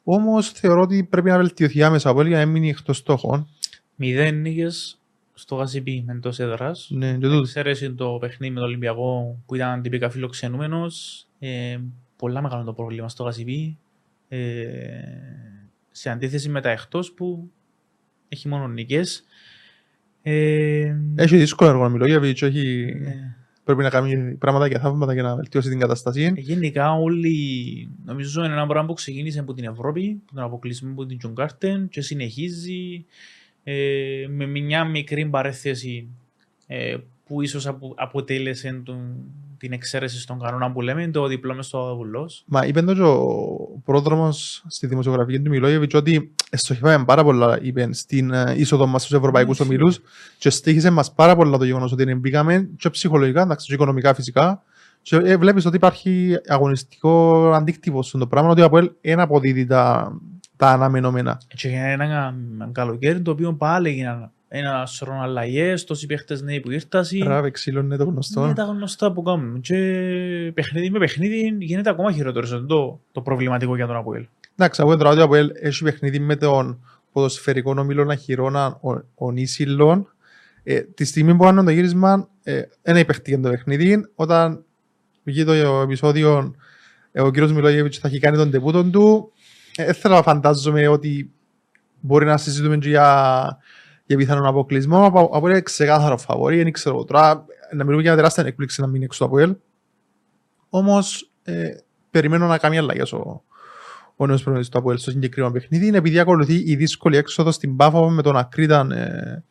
Όμως θεωρώ ότι πρέπει να βελτιωθεί άμεσα από όλοι για να μείνει εκτός στόχων. Μηδέν νίκες στο Gazzibi εντός έδρας. Ναι, εξαίρεση το παιχνίδι με τον Ολυμπιακό που ήταν τυπικά φιλοξενούμενος. Ε, πολλά μεγάλο το πρόβλημα στο Gazzibi. Ε, σε αντίθεση με τα εκτός που έχει μόνο νίκες. Ε, έχει δύσκολο έργο να μιλώ για βίτσο, έχει... ναι. Πρέπει να κάνει πράγματα και θαύματα για να βελτιώσει την κατάσταση. Γενικά όλοι, νομίζω είναι ένα πράγμα που ξεκίνησε από την Ευρώπη, τον αποκλεισμό από την Τζονγκάρτεν και συνεχίζει ε, με μια μικρή παρέθεση ε, που ίσως απο, αποτέλεσε τον, την εξαίρεση στον κανόνα που λέμε, το διπλό μες στο Αβουλός. Μα είπε τότε ο πρόδρομος στη δημοσιογραφική του Μιλόγεβιτς ότι στοχεύαμε πάρα πολλά, είπε, στην είσοδο μας στους ευρωπαϊκούς ομίλους και στήχησε μας πάρα πολλά το γεγονός ότι μπήκαμε και ψυχολογικά, εντάξει, και οικονομικά φυσικά. Και ε, βλέπεις ότι υπάρχει αγωνιστικό αντίκτυπο στον το πράγμα, ότι από ελ ένα αποδίδει τα, τα αναμενόμενα. Και ένα καλοκαίρι το οποίο πάλι έγιναν. Ένα σωρό αλλαγές, τόσοι παίχτες νέοι που ήρθασαν. Ράβε, ξύλο, είναι το γνωστό. Είναι τα γνωστά που κάνουμε. Και παιχνίδι με παιχνίδι γίνεται ακόμα χειρότερο. Το, το προβληματικό για τον Αποέλ. Εντάξει, από την Αποέλ έχει παιχνίδι με τον ποδοσφαιρικό ομίλο Αχυρώνα Ονίσιλων. Ε, τη στιγμή που κάνουν το γύρισμα, δεν ε, υπέχτηκε το παιχνίδι. Όταν βγει το επεισόδιο, ε, ο κύριος Μιλόγεβιτς θα έχει κάνει τον τεπούτον του. Δεν θέλω να φαντάζομαι ότι μπορεί να συζητούμε για. Για πιθανόν αποκλεισμό, από ένα ξεκάθαρο φαβορί, δεν ξέρω τώρα, να μιλούμε για τεράστια εκπλήξη να μην έξω από ελ. Όμως, ε, περιμένω να κάνει αλλαγές ο, ο νέος προπονητής του Αποέλ στο συγκεκριμένο παιχνίδι. Είναι επειδή ακολουθεί η δύσκολη έξοδο στην Πάφο με τον Ακρίτα ε,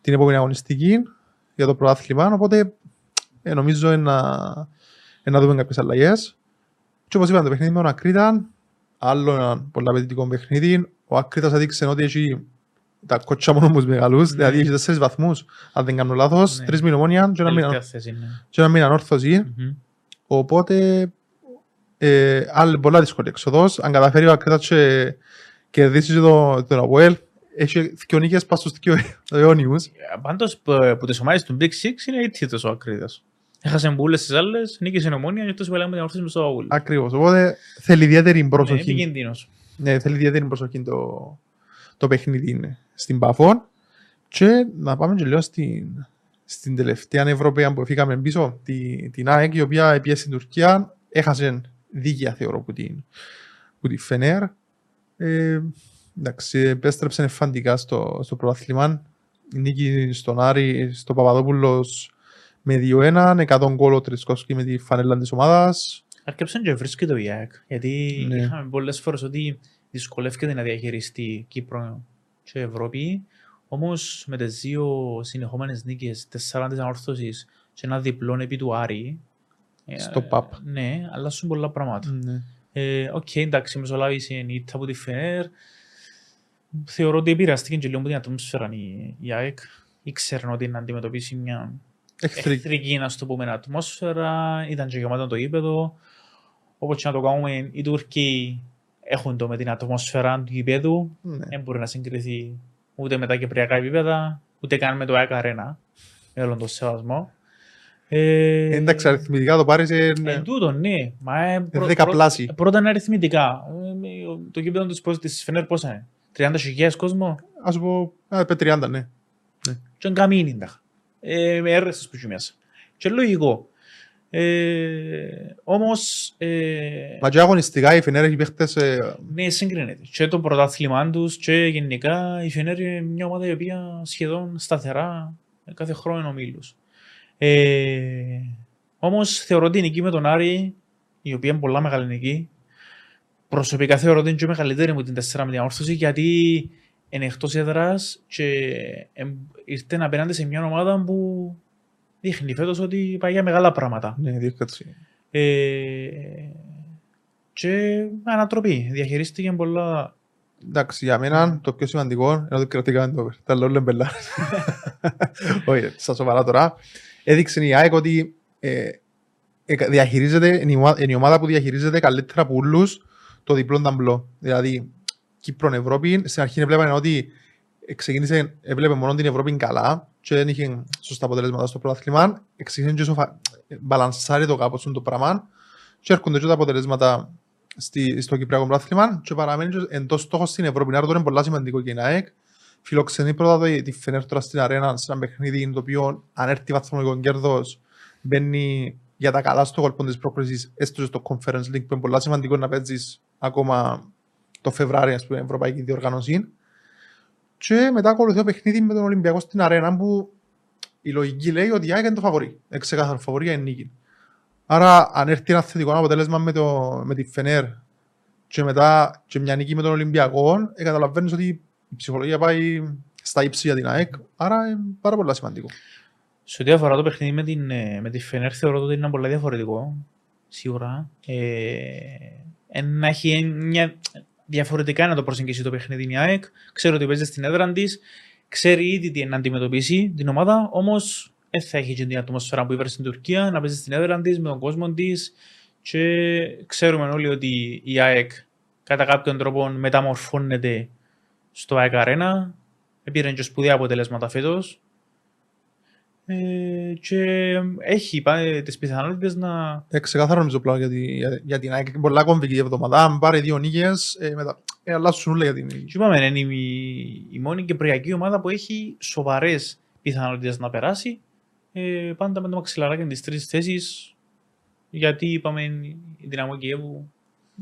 την επόμενη αγωνιστική για το πρωτάθλημα. Οπότε, ε, νομίζω ε, να, ε, να δούμε κάποιες αλλαγές. Και όπως είπαμε, το παιχνίδι με τον Ακρίτα, άλλο ένα πολύ απαιτητικό παιχνίδι. Ο Ακρίτας έδειξε ότι έχει. Τα κότσια μόνο μου μεγαλούς, δηλαδή έχει τέσσερις βαθμούς, αν δεν κάνω λάθος, τρεις με Ομόνοια και ένα με Ανόρθωση. Οπότε, άλλη πολλά δύσκολη εξοδός. Αν καταφέρει ο Ακρίτας και κερδίσει τον Αποέλ, έχει δύο νίκες πάνω στους δύο αιώνιους. Πάντως, που τις ομάδες του Big Six είναι ήττητος ο Ακρίτας. Έχασε μπούλες στις άλλες, νίκησε η Ομόνοια και τόσο πελάμε την Ανόρθωση μες στο Αποέλ. Ακριβώς, οπότε θέλει ιδιαίτερη προσοχή. Ναι, θέλει ιδιαίτερη προσοχή το... Το παιχνίδι είναι στην Παφόν. Και να πάμε και λέω στην, στην τελευταία Ευρωπαία που φύγαμε πίσω, τη, την ΑΕΚ, η οποία πιέζει στην Τουρκία. Έχασε δίκαια, θεωρώ, που την, που την Φενέρ. Ε, εντάξει, επέστρεψε εμφαντικά στο, στο πρωτάθλημα. Νίκη στον Άρη, στο Παπαδόπουλος με δύο ένα, εκατό γκολ ο Τρισκόσκι με τη φανέλα της ομάδας. Αρκέψαν και βρίσκεται το ΑΕΚ, γιατί ναι. Είχαμε πολλές φορές ότι δυσκολεύεται να διαχειριστεί Κύπρο και Ευρώπη. Όμως με τις δύο συνεχόμενες νίκες, τεσσάραν της Ανόρθωσης και ένα διπλό επί του Άρη. Στο ε, ΠΑΠ. Ναι, αλλάζουν πολλά πράγματα. Οκ, ναι. ε, okay, εντάξει, μεσολάβησε η ήττα από τη Φενέρ. Θεωρώ ότι επηρεαστήκε και λίγο από την ατμόσφαιρα η ΑΕΚ. Ήξεραν ότι να αντιμετωπίσει μια Εχθρικ... εχθρική, να το πούμε, ατμόσφαιρα. Ήταν και γεμάτο το γήπεδο. Όπως και να το κάνουμε, οι Τούρκοι έχουν το με την ατμόσφαιρα του γηπέδου, δεν ναι. Μπορεί να συγκριθεί ούτε με τα κυπριακά επίπεδα, ούτε καν με το ΑΕΚ Αρένα, με όλον τον σεβασμό. Ε... Εντάξει, αριθμητικά το πάρεις... Ε, ναι. Εν τούτο, ναι. Μα, ε, πρω, δεκαπλάσι. Πρω, πρώτα είναι αριθμητικά. Ε, το γήπεδο της Φενέρ πώς είναι, τριάντα χιλιάδες κόσμο. Ας πω, α, τριάντα, ναι. Και καμίνι, ε, με έρεσες που έχει μέσα. Και λογικό. Ε, όμως. Ε, Μα και αγωνιστικά η Φενέρ έχει παίχτες. Ε... Ναι, συγκρίνεται. Και το πρωτάθλημά τους, και γενικά η Φενέρ είναι μια ομάδα η οποία σχεδόν σταθερά κάθε χρόνο ομίλους. Ε, όμως θεωρώ ότι η νική με τον Άρη, η οποία είναι πολλά μεγάλη νική, προσωπικά θεωρώ ότι είναι και μεγαλύτερη με την τέσσερα με την Ανόρθωση, γιατί εν εκτός έδρας και ήρθε απέναντι σε μια ομάδα που δείχνει φέτος ότι πάει για μεγάλα πράγματα. Ναι, διεκατή. Ε, και ανατροπή. Διαχειρίστηκε πολλά. Εντάξει, για μένα το πιο σημαντικό είναι ότι κρατήκαμε το over. Τα λέω λεμπελά. Όχι, στα σοβαρά τώρα. Έδειξε η ΑΕΚ ότι ε, ε, διαχειρίζεται, είναι η ομάδα που διαχειρίζεται καλύτερα από όλους το διπλό ταμπλό. Δηλαδή, Κύπρο-Ευρώπη, στην αρχή βλέπαμε ότι ξεκίνησε, έβλεπε μόνο την Ευρώπη καλά και δεν είχε σωστά αποτελέσματα στο πρωτάθλημα. Ξεκίνησε και σοφα, μπαλανσάρει το κάπως το πράγμα και έρχονται και τα αποτελέσματα στη, στο κυπριακό πρωτάθλημα και παραμένει και εντός στόχος στην Ευρώπη. Άρα τώρα είναι πολύ σημαντικό και η ΑΕΚ. Φιλοξενεί πρώτα τη Φενέρ τώρα στην αρένα, σε ένα παιχνίδι το οποίο αν έρθει βαθμολογικό κέρδος μπαίνει για τα καλά στο κόλπο της πρόκρισης, έστω στο Conference League που είναι πολύ σημαντικό να παίζεις ακόμα το Φεβράριο, ας πούμε, Ευρωπαϊκή Διοργάνωση. Και μετά ακολουθεί το παιχνίδι με τον Ολυμπιακό στην αρένα που η λογική λέει ότι η ΑΕΚ είναι το φαβορί. Ξεκάθαρο φαβορί για η νίκη. Άρα, αν έρθει ένα θετικό αποτέλεσμα με, το, με τη Φενέρ και μετά και μια νίκη με τον Ολυμπιακό, ε, καταλαβαίνεις ότι η ψυχολογία πάει στα ύψη για την ΑΕΚ. Άρα, είναι πάρα πολύ σημαντικό. Σε ό,τι αφορά το παιχνίδι με, την, με τη Φενέρ, θεωρώ ότι είναι πολύ διαφορετικό. Σίγουρα. Ε, να έχει μια. Διαφορετικά να το προσεγγίσει το παιχνίδι η ΑΕΚ. Ξέρω ότι παίζει στην έδρα τη, ξέρει ήδη τι να αντιμετωπίσει την ομάδα, όμως δεν θα έχει και την ατμόσφαιρα που ήβρε στην Τουρκία, να παίζει στην έδρα τη, με τον κόσμο τη. Και ξέρουμε όλοι ότι η ΑΕΚ κατά κάποιον τρόπο μεταμορφώνεται στο ΑΕΚ Αρένα. Πήραν και σπουδαία αποτελέσματα φέτος. Ε, και έχει τις πιθανότητες να. Ε, ξεκάθαρο νομίζω πλέον γιατί, για, για την ΑΕΚ. Πολλά κομβική εβδομάδα. Αν πάρει δύο νίκες, ε, μετά. Ε, αλλάσουν όλα για την. Τι είπαμε, είναι η, η μόνη κυπριακή ομάδα που έχει σοβαρές πιθανότητες να περάσει. Ε, πάντα με το μαξιλαράκι τις τρεις θέσεις. Γιατί είπαμε η δυναμό Κιέβου.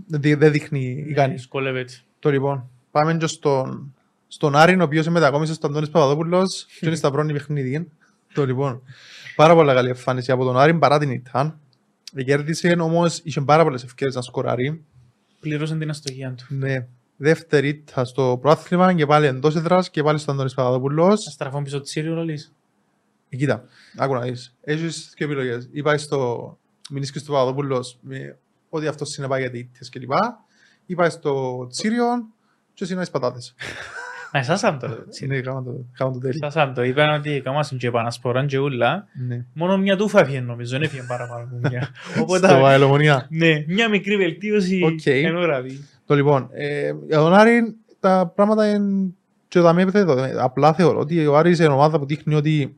Δεν δε δείχνει η Γάνη. Δυσκολεύεται. Το λοιπόν. Πάμε και στον, στον Άρη, ο οποίος μετακόμισε στον Αντώνη Παπαδόπουλο. Και είναι στα πρώτη παιχνίδι. Λοιπόν, πάρα πολύ καλή εμφάνιση από τον Άρη, παρά την ήταν. Κέρδισε όμως, είχε πάρα πολλές ευκαιρίες να σκοράρει. Πληρώσαν την αστοχία του. Ναι. Δεύτερη ήταν στο πρωτάθλημα και πάλι εντός έδρας και πάλι στον Αντώνη Παπαδόπουλο. Θα στραφώ πίσω Τσίριο, λες. Κοίτα, άκου να δεις. Έχεις και επιλογές. Είπα στο μηνίσκι του Παπαδόπουλο ότι αυτό συνεπάγεται ήττες κλπ. Είπα στο Τσίριο και συνάει πατάτες. Να εσάσαν το. Ναι, εσάσαν το. Είπαν ότι καμάσουν και επανασποράν και ούλα. Μόνο μια τούφα έφυγε νομίζω, δεν έφυγε παραπάνω. Στο Βαελομονία. Ναι, μια μικρή βελτίωση ενώ γραβεί. Το λοιπόν, για τον Άρη τα πράγματα είναι και τα μη απλά θεωρώ ότι ο Άρης είναι ομάδα που δείχνει ότι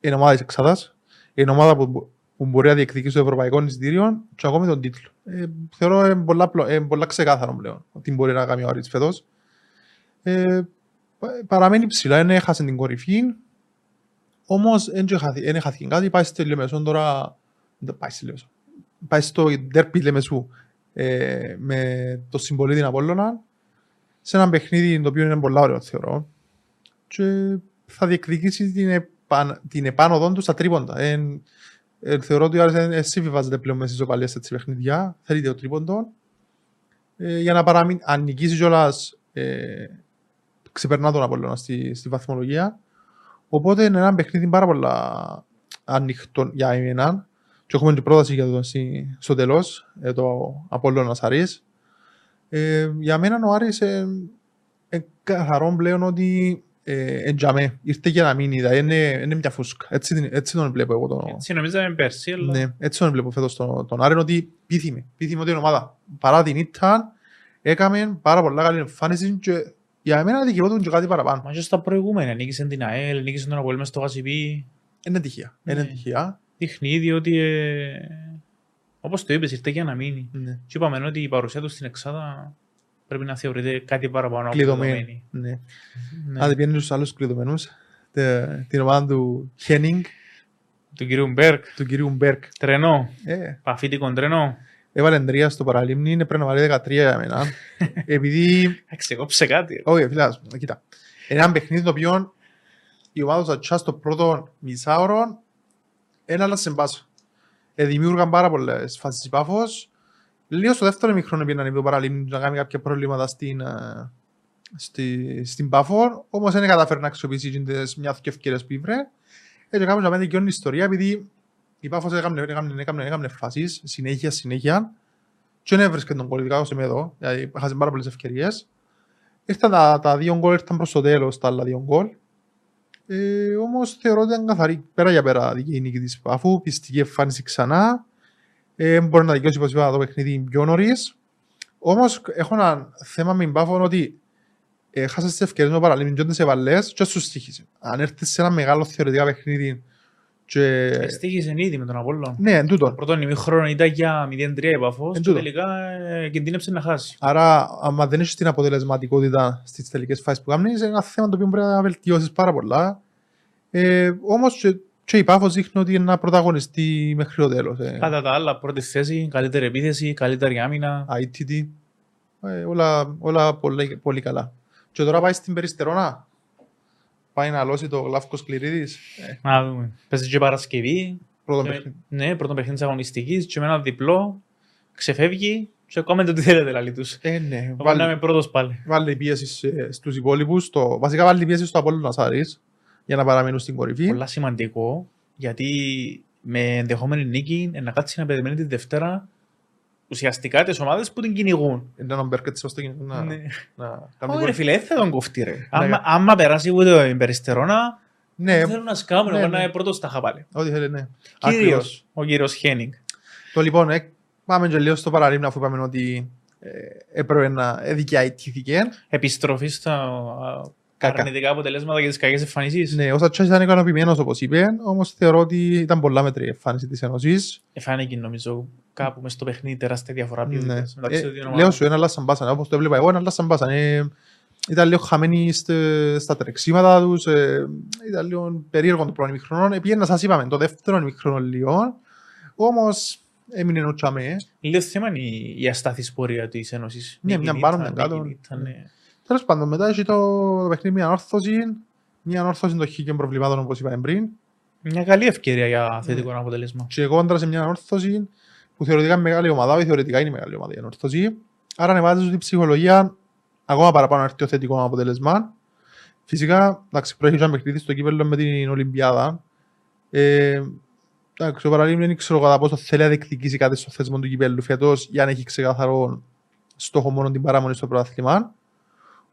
είναι ομάδα της εξάδας, είναι ομάδα που μπορεί να διεκδικήσει το ευρωπαϊκό εισιτήριο και ακόμη τον τίτλο. Θεωρώ πολλά ξεκάθαρο πλέον ότι μπορεί να κάνει ο Άρης φέτος. Ε, παραμένει ψηλά, δεν έχασε την κορυφή. Όμως δεν έχασε κάτι. Πάει στη Λεμεσό τώρα. Πάει στη Λεμεσό. Πάει στο ντέρπι Λεμεσού ε, με το συμπολίτη Απόλλωνα. Σε ένα παιχνίδι το οποίο είναι πολύ ωραίο, θεωρώ. Και θα διεκδικήσει την, επαν, την επάνωδόν του στα τρίποντα. Ε, ε, θεωρώ ότι ο Άρης δεν συμβιβάζεται πλέον μέσα στις οπαλίες σε παιχνίδια. Θέλει το τρίποντο. Ε, για να παραμείνει, αν νικήσει κιόλας. Ε, ξεπερνά τον Απόλλωνα στη, στη βαθμολογία. Οπότε είναι ένα παιχνίδι πάρα πολλά ανοιχτό για εμένα. Και έχουμε την πρόταση για το, στο τέλος, ε, το Απόλλωνας Άρης. Ε, για μένα ο Άρης είναι ε, καθαρό πλέον ότι ε, εντιαμέ. Ήρθε και να μην είδα. Είναι, είναι μια φούσκα. Έτσι, έτσι τον βλέπω εγώ. Το... Έτσι νομίζαμε πέρσι. Αλλά... Ναι, έτσι τον βλέπω φέτος τον, τον Άρη. Ότι πείθημε. Πείθημε ότι η ομάδα παρά την ήταν. Έκαμε πάρα πολλά καλή εμφάνιση και για μένα δικαιούτουν και κάτι παραπάνω. Μα και στα προηγούμενα, νίκησαν την ΑΕΛ, νίκησαν τον Αποέλ μες στο Gazzibi. Είναι τυχαία. Ναι. Είναι τυχαία. Δείχνει ήδη ότι, ε... όπως το είπες, ήρθε για να μείνει. Ναι. Και είπαμε ότι η παρουσία του στην εξάδα πρέπει να θεωρείται κάτι παραπάνω. Κλειδωμένη. Ναι. Ναι. Αν δεν πιένουν τους άλλους κλειδωμένους, την ομάδα του Χένινγκ, του κυρίου Μπεργκ, του κυρίου Μπεργκ. Τρενό. Ε. Παφίτικον τρενό. Έβαλε τρία στο Παραλίμνι, είναι πρέπει να βάλει δεκατρία για εμένα. Επειδή. Αξεκόψε κάτι. Όχι, φίλα, κοίτα. Ένα παιχνίδι το οποίο η ομάδα του Ατσά στο πρώτο μισάωρο ένα άλλα σε μπάσο. Ε, δημιούργαν πάρα πολλές φάσεις η Παφός. Λίγο στο δεύτερο ημίχρονο πήγαιναν το Παραλίμνι να κάνει κάποια προβλήματα στην, στη, στην Παφό, όμως δεν καταφέρει να αξιοποιήσει μια και ευκαιρία που ήβρε. Έτσι κάπως να μένει και όλη η ιστορία, επειδή η Πάφος έκαμε φάσεις συνέχεια, συνέχεια και δεν έβρισκε τον κόλ, ειδικά είμαι εδώ, γιατί είχα πάρα πολλές ευκαιρίες. Ήρθαν τα, τα δύο γκολ, ήρθαν προς το τέλος τα άλλα δύο γκολ. Ε, όμως θεωρώ ότι ήταν καθαρή πέρα για πέρα η νίκη της Πάφου, πιστική εμφάνιση ξανά. Ε, μπορεί να δικαιώσει, όπως είπα, το παιχνίδι πιο νωρίς. Όμως έχω ένα θέμα με την Πάφο ότι ε, χάσες τις ευκαιρίες με Παραλίμνι και σε βαλές και σου στοίχησε. Αν έρθεις σε ένα μεγάλο θεωρητικά παιχνίδι και... στοίχησε ήδη με τον Απόλλων. Ναι, τούτο. Πρώτον ημίχρονο ήταν για μηδέν τρία η Παφός και τελικά ε, κινδύνεψε να χάσει. Άρα, άμα δεν έχεις την αποτελεσματικότητα στις τελικές φάσεις που κάνεις, είναι ένα θέμα το οποίο πρέπει να βελτιώσεις πάρα πολλά. Ε, όμως και, και η Παφός δείχνει ότι είναι ένα πρωταγωνιστή μέχρι το τέλος. Ε. Κατά τα άλλα, πρώτη θέση, καλύτερη επίθεση, καλύτερη άμυνα. άι τι τι. Ε, όλα όλα πολύ, πολύ καλά. Και τώρα πάει στην Περιστερώνα. Πάει να αλώσει το Γλαύκος Κληρίδης. Να δούμε. Παίζει και Παρασκευή. Πρώτον παιχνίδι. Ναι, πρώτον παιχνίδι της αγωνιστικής. Και με ένα διπλό. Ξεφεύγει. Και κόμμεντε ό,τι θέλετε λαλί τους. Ε, ναι. Βάλει, να είμαι πρώτος πάλι. Βάλει πίεση στους υπόλοιπους. Στο... Βασικά βάλει πίεση στο Απόλλωνα Άρης. Για να παραμείνουν στην κορυφή. Πολλά σημαντικό. Γιατί με ενδεχόμενη νίκη να κάτσει να περιμένει τη Δευτέρα. Ουσιαστικά τις ομάδες που την κυνηγούν. Ήταν ο Μπεργκ της Παστοκίνης. Όχι ρε φίλε, θα τον κοφτεί ρε. Άμα περάσει ούτε η Περιστερώνα, δεν θέλω να σκάμουν, εγώ να είναι πρώτος στα χαπάλε. Ό,τι θέλει, ναι. Κύριος, ο κύριος Χένινγκ. Το λοιπόν, πάμε και λίγο στο Παραλίμνι, αφού είπαμε ότι έπρεπε να δικαιολογήθηκε. Επιστροφή στα αρνητικά αποτελέσματα και τις κακές εμφανίσεις. Ναι, ο Σαν ήταν ικανοποιημένος όπως είπε, όμως θεωρώ ότι ήταν πολλά μέτρη η εμφάνιση της Ένωσης. Εφάνηκε νομίζω κάπου μες στο παιχνίδι τεράστια διαφορά ποιότητας. Ναι. Ε, λέω σου, ένα λάσσαν μπάσανε, όπως το έβλεπα εγώ, ένα λάσσαν μπάσανε. Ήταν λίγο χαμένοι στα τρεξίματα τους, ε, ήταν λίγο περίεργο το πρώτο ημιχρονό. Επειδή σας είπαμε, το δεύτερο ημιχρονό λίγο, όμως έμεινε νοτσάμε. Λίγο θέμα είναι η αστάθης πορεία της Ένωσης. Ναι, μια πάνω με κάτω. Τέλος πάντων, μετά έχει το παιχνίδι μια ανόρθωση, μια ανόρθωση των χίλιων προβλημάτων όπως είπαμε πριν. Μια καλή ευκαιρία για θετικό ναι. αποτέλεσμα. Και κόντρα σε μια ανόρθωση που θεωρητικά είναι μεγάλη ομάδα, ή θεωρητικά είναι μεγάλη ομάδα η ανόρθωση. Άρα ανεβάζεις ότι η ψυχολογία ακόμα παραπάνω έρθει το θετικό αποτέλεσμα. Φυσικά, εντάξει, προέχει ένα παιχνίδι στο Κύπελλο με την Ολυμπιάδα. Ε, εντάξει, ο Παραλίμνι δεν ξέρω κατά πόσο θέλει να διεκδικήσει κάτι στο θέσμα του Κυπέλλου φέτος, για να έχει ξεκαθαρό στόχο μόνο την παραμονή στο πρωτάθλημα.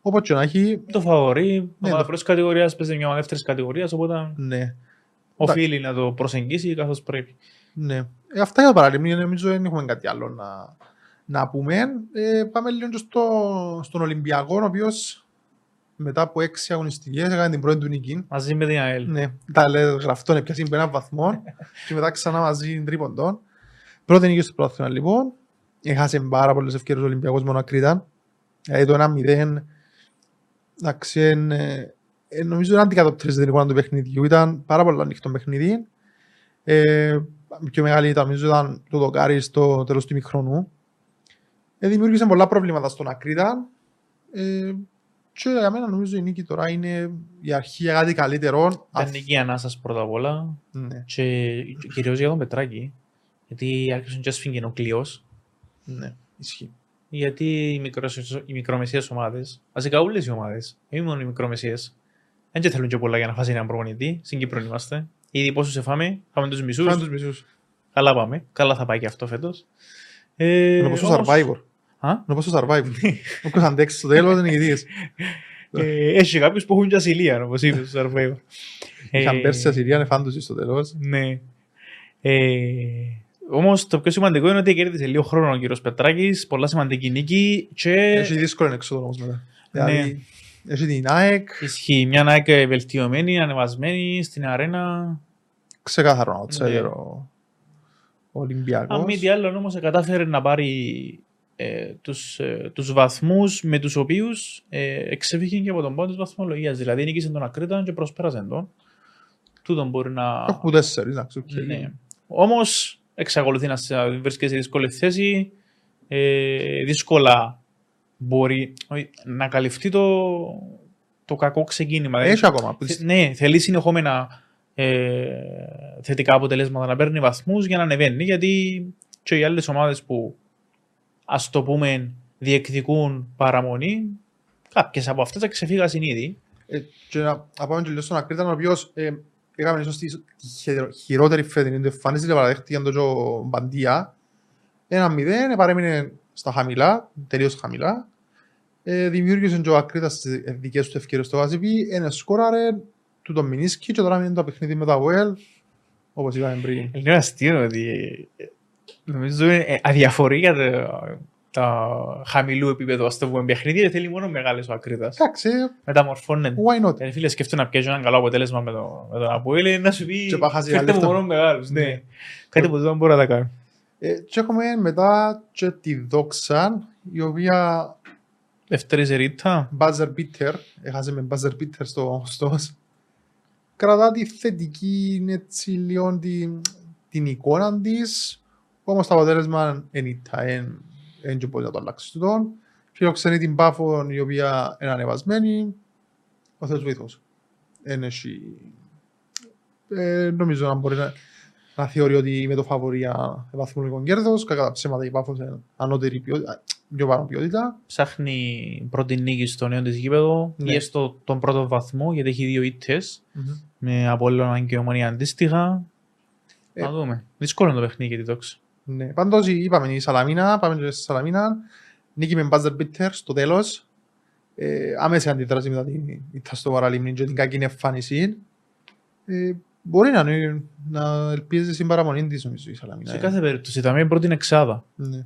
Οπότε να έχει... Το φαβορεί, ναι, ομάδα το... πρώτης κατηγορίας, παίζει μια ομάδα δεύτερης κατηγορίας, οπότε ναι. οφείλει να το προσεγγίσει καθώς πρέπει. Ναι. Ε, αυτά για το Παραλίμνι, νομίζω δεν έχουμε κάτι άλλο να, να πούμε. Ε, πάμε λίγο στο... στον Ολυμπιακό, ο οποίος μετά από έξι αγωνιστικές έκανε την πρώτη του νίκη. Μαζί με την ΑΕΛ. Ναι, τα λέει γραφτών, έπιασε με έναν βαθμό και μετά ξανά μαζί τρίποντων. Πρώτη νίκη στο πρωτάθλημα λοιπόν. Έχασε πάρα πολλές ευκαιρίες ο Ολυμπιακός μόνο Ακρίτα. Δηλαδή το ένα μηδέν. Εντάξει, εν, ε, νομίζω ότι αντικατοπτρίζει την εικόνα του παιχνιδιού. Ήταν πάρα πολύ ανοιχτό παιχνίδι. Ε, πιο μεγάλη ήταν, νομίζω, ήταν το δοκάρι στο τέλος του ημιχρόνου. Ε, δημιούργησαν πολλά προβλήματα στον Ακρίτα. Ε, και για μένα, νομίζω η νίκη τώρα είναι η αρχή για κάτι καλύτερο. Ήταν νίκη ανάσας πρώτα απ' όλα. Ναι. Και κυρίως για τον Πετράκη. Γιατί άρχισε να σφίγγει ο κλειός. Ναι, ισχύει. Γιατί οι, μικροσο... οι μικρομεσαίες ομάδες, βασικά όλες οι ομάδες, δεν μόνο οι μικρομεσαίες, δεν και θέλουν και πολλά για να φάσει έναν προπονητή. Στην Κύπρο είμαστε. Ήδη πόσους εφάμε, φάμε τους μισούς. Φάμε τους μισούς. Καλά πάμε. Καλά θα πάει και αυτό φέτος. Ε, να πω στο όμως... Survivor. Να πω στο Survivor. Όποιος αντέξει στο τέλος είναι ιδίες. Έχει κάποιους που έχουν και ασυλία, όπως είπες στο Survivor. Είχαν πέρσι ασυλία, είναι φάντουση στο τέλος. Ναι. Ε... Όμως το πιο σημαντικό είναι ότι κέρδισε λίγο χρόνο ο κύριος Πετράκης, πολλά σημαντική νίκη και... Έχει δύσκολο εξόδο όμως μετά. Ναι. Δηλαδή, έχει την ΑΕΚ. Ισχύει, μια ΑΕΚ βελτιωμένη, ανεβασμένη, στην αρένα. Ξεκάθαρο, ο τσέγερο ο Ολυμπιακός. Αν μη τι άλλο όμως κατάφερε να πάρει ε, τους, ε, τους βαθμούς με τους οποίους ε, εξεφύγει και από τον πόντο της βαθμολογίας. Δηλαδή νίκησε τον Ακρίτα και προσπέρασε τον. Τούτον μπορεί να... Έχουν τέσσερις, να ξέρω. Ναι. Όμως... Εξακολουθεί να βρίσκεται σε δύσκολη θέση. Ε, δύσκολα μπορεί να καλυφθεί το, το κακό ξεκίνημα. Έχει ακόμα. Θε, ναι, θέλει συνεχόμενα ε, θετικά αποτελέσματα να παίρνει βαθμούς για να ανεβαίνει. Γιατί και οι άλλες ομάδες που ας το πούμε διεκδικούν παραμονή, Κάποιε από αυτέ θα ξεφύγα συνείδη. Ε, και να πάμε και λίγο στον Ακρίτα, ο οποίος ε, έκαμε ίσως τη χειρότερη φετινή εμφάνιση, παραδέχτηκαν τον Τζο Μπαντία. Ένα μηδέν, παρέμεινε στα χαμηλά, τελείως χαμηλά. Ε, δημιούργησε ο Ακρίτας τις δικές του ευκαιρίες στο Gazzibi, ένα σκόραρε, του τον μηνίσκει και τώρα μείνει το παιχνίδι με το Αποέλ, όπως είπαμε πριν. Είναι αστείο ότι νομίζω αδιαφορεί για τα χαμηλού επίπεδου αστοβούν παιχνίδι, γιατί θέλει μόνο μεγάλες ο Ακρίτας. Εντάξει. Μεταμορφώνεται. Why not. Οι φίλοι σκεφτούν να πιέσουν ένα καλό αποτέλεσμα με, το, με τον Αποέλ, να σου πει φέρτε μου μόνο μεγάλους. Ναι. Ναι. Κάτι που δεν μπορεί να τα κάνει. Ε, και έχουμε μετά και τη Δόξα, η οποία δεύτερη ζερίτα. Buzzer beater, έχασε με buzzer beater στο Αυγουστός. Κρατά τη θετική, έτσι λίγο την, την εικόνα της, όμως το αποτέλεσμα είναι και μπορεί να το αλλάξει του τον. Φιλοξενεί την Πάφων, η οποία είναι ανεβασμένη. Ο Θεός βοήθος. Ε, νομίζω να μπορεί να, να θεωρεί ότι είμαι το φαβορία βαθμολογικών κέρδος. Κακά τα ψέματα, η Πάφος είναι ανώτερη ποιότητα. Πιο πάνω ποιότητα. Ψάχνει πρώτη νίκη στο νέο της γήπεδο, ναι, ή έστω τον πρώτο βαθμό, γιατί έχει δύο ήττες. Mm-hmm. Με Απόλλωνα και Ομόνοια αντίστοιχα. Ε, να δούμε. Δύσκολο είναι το παιχνίδι για τη Δόξη. Ναι. Πάντως είπαμε η Σαλαμίνα, πάμε και στη Σαλαμίνα. Νίκη με buzzer beater στο τέλος. Ε, άμεση αντιδράση μετά την ήττα στο Παραλίμνι και την κακή εμφάνιση. Ε, μπορεί να, να ελπίζει στην παραμονή της νομίζω η Σαλαμίνα. Σε κάθε περίπτωση, ήταν η πρώτη εξάδα. Ναι.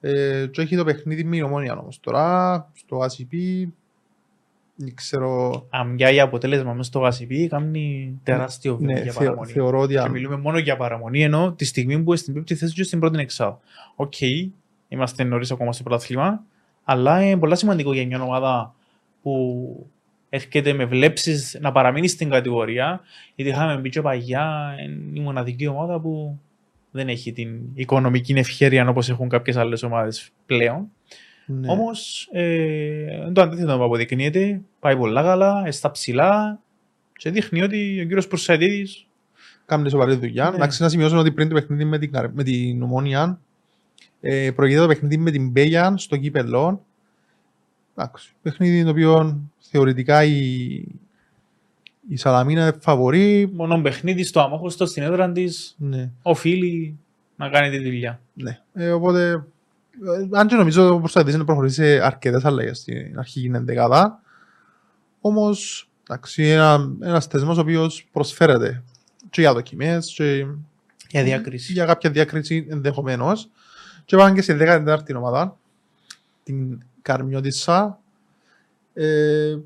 Ε, και έχει το παιχνίδι με η Ομόνοια όμως τώρα, στο Gazzibi, δεν ξέρω. Αν για αποτέλεσμα μέσα στο Gazzibi κάνει τεράστιο βήμα, ναι, για παραμονή. Θεω, θεωρώ ότι και αν... μιλούμε μόνο για παραμονή, ενώ τη στιγμή που στην πέμπτη θέση και στην πρώτη εξάδα. Οκ, okay, είμαστε νωρίς ακόμα στο πρωτάθλημα, αλλά είναι πολύ σημαντικό για μια ομάδα που έρχεται με βλέψεις να παραμείνει στην κατηγορία, γιατί είχαμε μπει και παγιά, είναι η μοναδική ομάδα που δεν έχει την οικονομική ευχέρεια όπως έχουν κάποιες άλλες ομάδες πλέον. Ναι. Όμως ε, το αντίθετο που αποδεικνύεται, πάει πολλά καλά, στα ψηλά και δείχνει ότι ο κύριος Πουρσαϊτίδης κάνει σοβαρή δουλειά. Ναι. Να ξανασημειώσω ότι πριν το παιχνίδι με την, με την Ομόνοια, ε, προηγείται το παιχνίδι με την Μπέγιαν στο Κύπελλο. Παιχνίδι το οποίο θεωρητικά η, η Σαλαμίνα φαβορεί. Μόνο παιχνίδι στο αμόχωστο στην έδρα της, ναι, οφείλει να κάνει τη δουλειά. Ναι. Ε, οπότε, ε, αν και νομίζω ότι προσπαθείς να προχωρήσει αρκετές αλλαγές στην αρχική ενδεκάδα, όμως ένα, ένας θεσμός ο οποίος προσφέρεται και για δοκιμές και για, διάκριση. για κάποια διάκριση ενδεχομένως. Και πάμε και στη δέκατη τέταρτη ομάδα, την Καρμιώτισσα. Ε,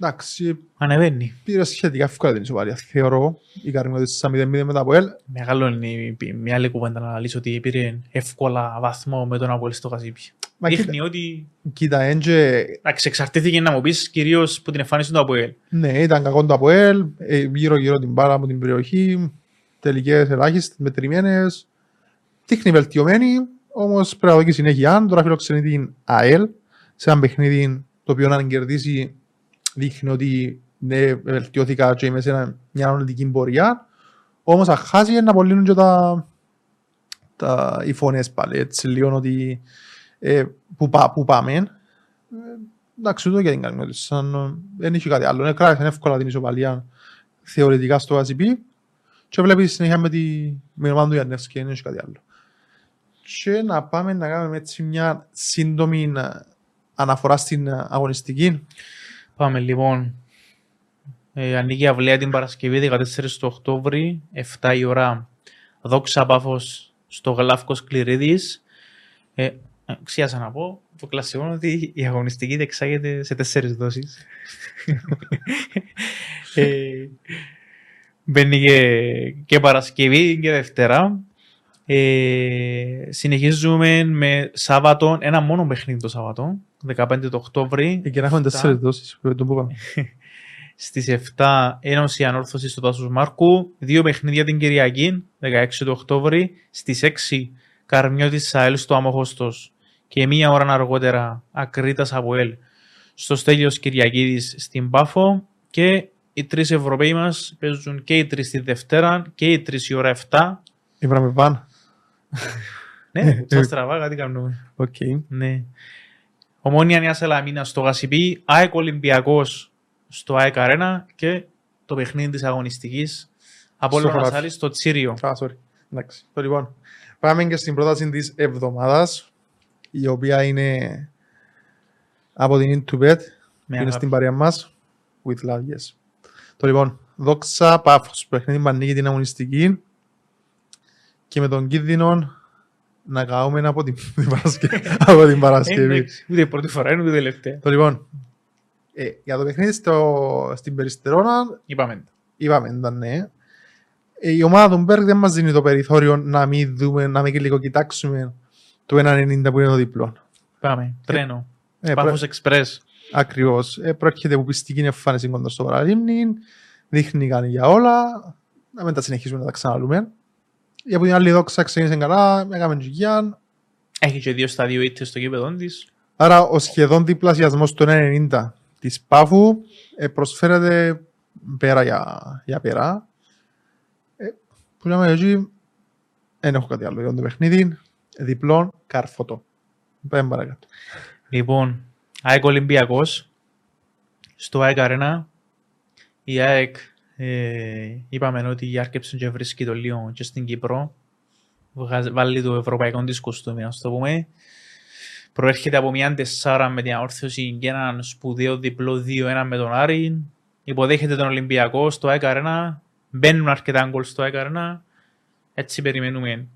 Εντάξει, ανεβαίνει. Πήρε σχετικά εύκολα την ισοπαλία. Θεωρώ η Καρμιώτισσα μηδέν μηδέν μετά από ΑΕΛ. Μεγαλώνει μια άλλη κουβέντα να αναλύσει ότι πήρε εύκολα βαθμό με τον Αποέλ στο Gazzibi. Δείχνει κοίτα, ότι. Κοίτα, έντζε. Εντάξει, εξαρτήθηκε να μου πει κυρίως που την εμφάνιση του Αποέλ. Ναι, ήταν κακό το Αποέλ. Γύρω-γύρω την μπάλα από την περιοχή. Τελικές ελάχιστες, μετρημένες. Τύχνη βελτιωμένη. Όμως πρέπει να δω και συνέχεια. Τώρα φιλοξενεί την ΑΕΛ σε ένα παιχνίδι το οποίο αν κερδίσει, δείχνει ότι ναι, βελτιώθηκα και είμαι σε μια αναλυτική πορεία. Όμως αν χάσει να απολύνουν και τα, τα, οι φωνές πάλι. Έτσι λέω ότι ε, που, πά, που πάμε. Ε, εντάξει, ούτε για την Καρμιώτισσα. Δεν είχε κάτι άλλο. Κράτησαν εύκολα την ισοπαλία θεωρητικά στο Gazzibi. Και βλέπεις συνέχεια με τη ομάδα του Γιάννεφσκι. Δεν είχε κάτι άλλο. Και να πάμε να κάνουμε έτσι μια σύντομη αναφορά στην αγωνιστική. Πάμε λοιπόν, ε, ανοίγει η αυλαία την Παρασκευή δεκατέσσερις του Οκτώβρη, εφτά η ώρα, Δόξα Παφός στο Γλαύκος Κληρίδης. Ε, ξιάσα να πω, το κλασικό είναι ότι η αγωνιστική διεξάγεται σε τέσσερις δόσεις. ε, μπαίνει και, και Παρασκευή και Δευτέρα. Ε, συνεχίζουμε με Σάββατο, ένα μόνο παιχνίδι το Σάββατο, δεκαπέντε του Οκτώβρη. Και να έχουμε τέσσερις δόσεις, το που είπαμε. Στις εφτά, Ένωση Ανόρθωση στο Τάσος Μάρκου. Δύο παιχνίδια την Κυριακή, δεκαέξι του Οκτώβρη. Στις έξι, Καρμιώτισσα ΑΕΛ στο Αμόχωστος. Και μία ώρα αργότερα, Ακρίτας Αποέλ στο Στέλιος Κυριακίδης στην Πάφο. Και οι τρεις Ευρωπαίοι μας παίζουν και οι τρεις τη Δευτέρα και οι τρεις η ώρα εφτά. Ήβραμε βαν. Ναι, το στραβά, κάτι κάνουμε. Οκ. Ναι. Ομόνοια Νέα Σαλαμίνα στο Gazzibi, ΑΕΚ Ολυμπιακός στο ΑΕΚ Αρένα και το παιχνίδι της αγωνιστικής Απόλλων Βασάλης στο Τσίριο. Α, sorry. Εντάξει. Το λοιπόν. Πάμε και στην πρόταση της εβδομάδας, η οποία είναι από την In two Bet, είναι στην παρέα μας. With love, yes. Το λοιπόν, δόξα Παφός, παιχνίδι που ανοίγει την αγωνιστική και με τον κίνδυνο να καούμε από την Παρασκευή. Ούτε πρώτη φορά, είναι ούτε τελευταία. Το λοιπόν, για το παιχνίδι στην Περιστερώνα, είπαμε τα ναι. Η ομάδα των Μπεργκ δεν μας δίνει το περιθώριο να μην δούμε, να μην λίγο κοιτάξουμε το ένα ενενήντα που είναι το διπλό. Πάμε, τρένο, ε, Παφός Εξπρές. Ακριβώς, ε, πρόκειται που πιστική είναι εμφάνιση κοντά στο Παραλίμνι, δείχνει κάνει για όλα, να μην τα συνεχίσουμε να τα ξαναλούμε. Για από την άλλη δόξα ξεκίνησε καλά, έκαμε τζουγιάν. Έχει και δύο στα δύο ήττες στο γήπεδο της. Άρα ο σχεδόν διπλασιασμός του ένα ενενήντα της Πάφου ε, προσφέρεται πέρα για, για πέρα. Που λέμε εκεί, δεν έχω κάτι άλλο για το παιχνίδι, διπλό, καρφωτό. Πάμε παρακάτω. Λοιπόν, ΑΕΚ Ολυμπιακός, στο ΑΕΚ Αρένα, η ΑΕΚ ε, είπαμε ότι άρκεψε και βρίσκει το λίγο και στην Κύπρο, βάλει το ευρωπαϊκό της κοστούμι, ας το πούμε. Προέρχεται από μια τεσσάρα με την Ανόρθωση και έναν σπουδαίο διπλό δύο ένα με τον Άρη, υποδέχεται τον Ολυμπιακό στο ΑΕΚ Αρένα. Μπαίνουν αρκετά γκολ στο έκαρνα, έτσι περιμένουμε.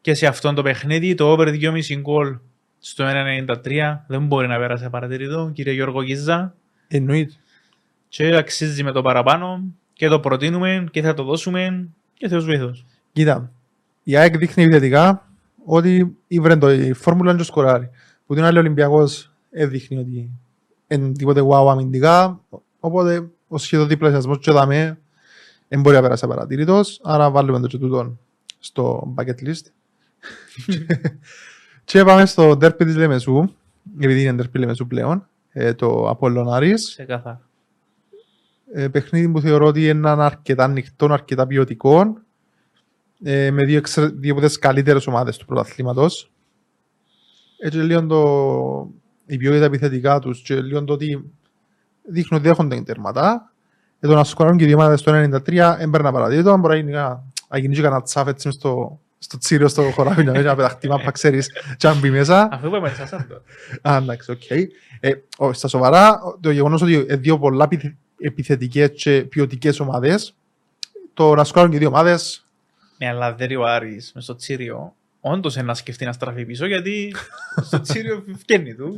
Και σε αυτό το παιχνίδι, το over δυόμισι γκολ στο ένα ενενήντα τρία δεν μπορεί να πέρασε παρατηρητό, κύριε Γιώργο Κίζα. Εννοείται. Και αξίζει με το παραπάνω και το προτείνουμε και θα το δώσουμε και Θεός βοηθός. Κοίτα, η ΑΕΚ δείχνει επιθετικά ότι η φόρμουλα είναι το σκοράρι. Που την άλλη ο Ολυμπιακός έδειχνει ότι είναι τίποτε wow αμυντικά, οπότε ο σχεδόν διπλασιασμός και δάμε δεν μπορεί να πέρασε παρατηρητός, άρα βάλουμε το και τούτο στο bucket list. Και πάμε στο ντέρπι της Λεμεσού, επειδή είναι ντέρπι Λεμεσού πλέον, το Απόλλων Άρης. Παιχνίδι που θεωρώ ότι είναι αρκετά ανοιχτό, αρκετά ποιοτικό, με δύο από τις καλύτερες ομάδες του πρωταθλήματος. Έτσι λίγο η ποιότητα επιθετικά τους και λίγο το ότι δείχνουν ότι δέχονται οι τέρματα. Εδώ να σκοράρουν και οι δύο ομάδες στο ένα ενενήντα τρία, έμπαιρνα παρατηρητό, μπορεί να γίνει και κανένα τσάφ έτσι στο Τσίριο, στο χωράφι, να πεταχτεί μάπα, ξέρεις, τσάμπι μέσα. Αυτό είπαμε σαν σαν το. Α, εντάξει, οκ. Στα σοβαρά, το γεγονός ότι δύο πολλά επιθετικές και ποιοτικές ομάδες, το να σκοράρουν και οι δύο ομάδες... Ναι, αλλά δεν είναι ο Άρης μες στο Τσίριο. Όντως να σκεφτεί να στραφεί πίσω, γιατί στο Τσίριο βγαίνει του.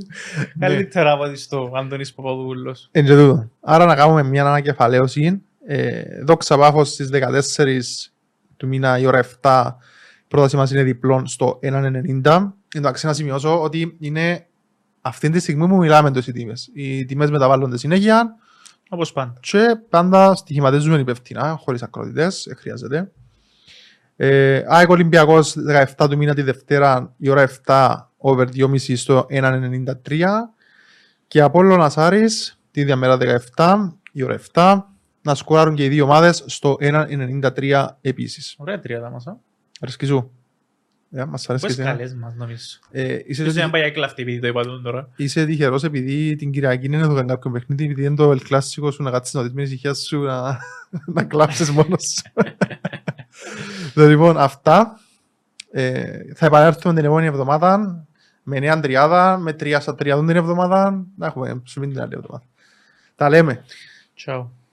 Καλύτερα από ότι στο Αντώνης Παπαδόπουλος. Είναι τούτο. Άρα να κάνουμε μια ανακεφαλαίωση. Ε, δόξα Πάφος στις δεκατέσσερις του μήνα η ώρα επτά. Η πρόταση μας είναι διπλών στο ένα ενενήντα. Εντάξει, να σημειώσω ότι είναι αυτή τη στιγμή που μιλάμε τις τιμές. Οι τιμές μεταβάλλονται συνέχεια. Όπως πάντα. Και πάντα στοιχηματίζουμε υπευθυνά, χωρίς ακρότητες, ε, χρειάζεται. ΑΕΚ Ολυμπιακός δεκαεπτά του μήνα τη Δευτέρα η ώρα επτά over δυόμισι στο ένα ενενήντα τρία και Απόλλωνας Άρης τη διαμέρα δεκαεπτά η ώρα επτά να σκοράρουν και οι δύο ομάδες στο ένα ενενήντα τρία επίσης. Ωραία τριάδα μας, α. Αρέσκει σου. Πώς καλές μας νομίζω. Ίσως να πάει ακλαυτή επειδή το είπα τώρα. Είσαι τυχερός επειδή την Κυριακή είναι εδώ κάποιο παιχνίδι επειδή είναι το El Clásico σου να κάτσεις να δεις με ησυχία σου να κλάψεις μόνος. Λοιπόν, αυτά. Ε, θα επανέλθουμε την επόμενη εβδομάδα με νέα τριάδα, με τρία στα τριάδων την εβδομάδα. Να έχουμε, σου μην την άλλη εβδομάδα. Τα λέμε. Ciao.